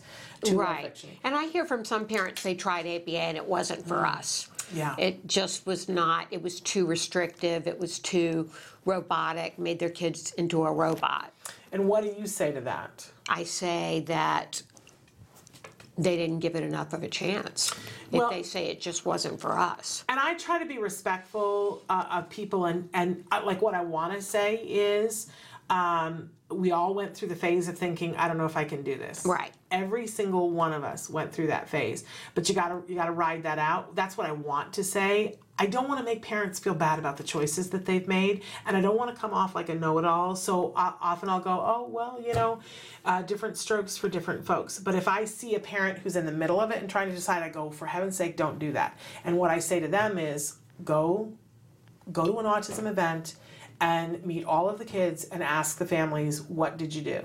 Right. And I hear from some parents they tried A B A and it wasn't for us. Yeah. It just was not. It was too restrictive. It was too robotic, made their kids into a robot. And what do you say to that? I say that they didn't give it enough of a chance. Well, if they say it just wasn't for us. And I try to be respectful uh, of people, and, and uh, like what I want to say is... Um, we all went through the phase of thinking, I don't know if I can do this. Right. Every single one of us went through that phase. But you gotta you gotta ride that out. That's what I want to say. I don't want to make parents feel bad about the choices that they've made, and I don't want to come off like a know-it-all, so I, often I'll go, oh, well, you know, uh, different strokes for different folks. But if I see a parent who's in the middle of it and trying to decide, I go, for heaven's sake, don't do that. And what I say to them is, go, go to an autism event, and meet all of the kids and ask the families, what did you do?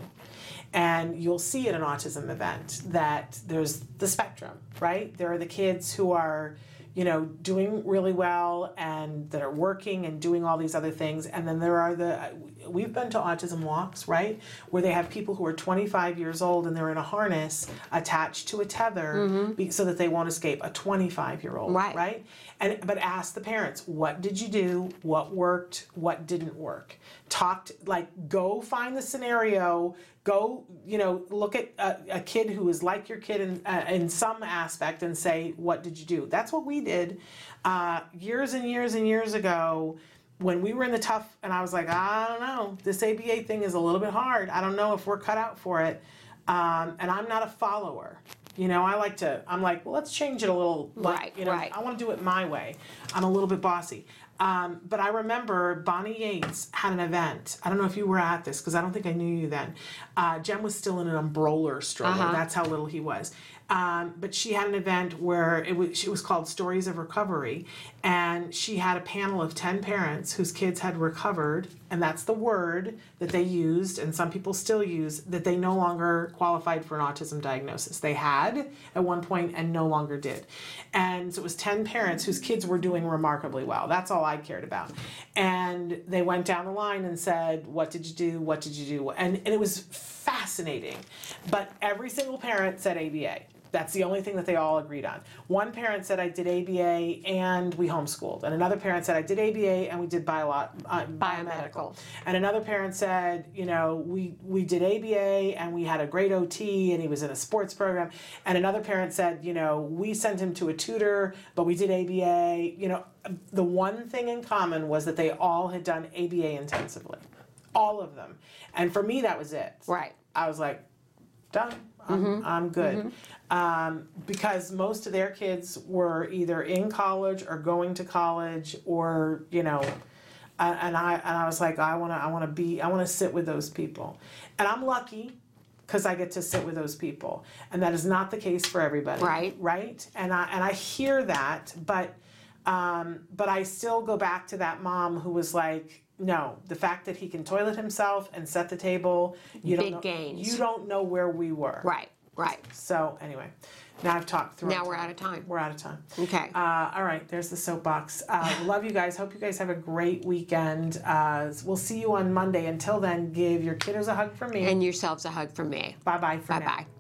And you'll see at an autism event that there's the spectrum, right? There are the kids who are, you know, doing really well and that are working and doing all these other things. And then there are the, we've been to autism walks, right? Where they have people who are twenty-five years old and they're in a harness attached to a tether mm-hmm. so that they won't escape, a twenty-five-year-old, right? right? And but ask the parents, what did you do? What worked? What didn't work? Talk, to, like, go find the scenario. Go, you know, look at a, a kid who is like your kid in, uh, in some aspect and say, what did you do? That's what we did uh, years and years and years ago when we were in the tough, and I was like, I don't know, this A B A thing is a little bit hard. I don't know if we're cut out for it. Um, and I'm not a follower. You know, I like to, I'm like, well, let's change it a little. Like, right, you know, right. I want to do it my way. I'm a little bit bossy. Um, but I remember Bonnie Yates had an event. I don't know if you were at this because I don't think I knew you then. Uh, Jem was still in an umbrella stroller. Uh-huh. That's how little he was. Um, but she had an event where it was, it was called Stories of Recovery. And she had a panel of ten parents whose kids had recovered. And that's the word that they used, and some people still use, that they no longer qualified for an autism diagnosis. They had at one point and no longer did. And so it was ten parents whose kids were doing remarkably well. That's all I cared about. And they went down the line and said, what did you do? What did you do? And, and it was fascinating. But every single parent said A B A. That's the only thing that they all agreed on. One parent said, I did A B A and we homeschooled. And another parent said, I did A B A and we did bio- uh, biomedical. And another parent said, you know, we, we did A B A and we had a great O T and he was in a sports program. And another parent said, you know, we sent him to a tutor, but we did A B A. You know, the one thing in common was that they all had done A B A intensively. All of them. And for me, that was it. Right. I was like, done. I'm, mm-hmm. I'm good. Mm-hmm. Um, because most of their kids were either in college or going to college or, you know, uh, and I and I was like, I want to I want to be I want to sit with those people. And I'm lucky because I get to sit with those people. And that is not the case for everybody. Right. Right. And I and I hear that. But um, but I still go back to that mom who was like, no, the fact that he can toilet himself and set the table, you don't know, big gains. You don't know where we were. Right, right. So anyway, now I've talked through. Now we're out of time. We're out of time. Okay. Uh, all right, there's the soapbox. Uh, love you guys. Hope you guys have a great weekend. Uh, we'll see you on Monday. Until then, give your kiddos a hug from me. And yourselves a hug from me. Bye-bye for now. Bye-bye.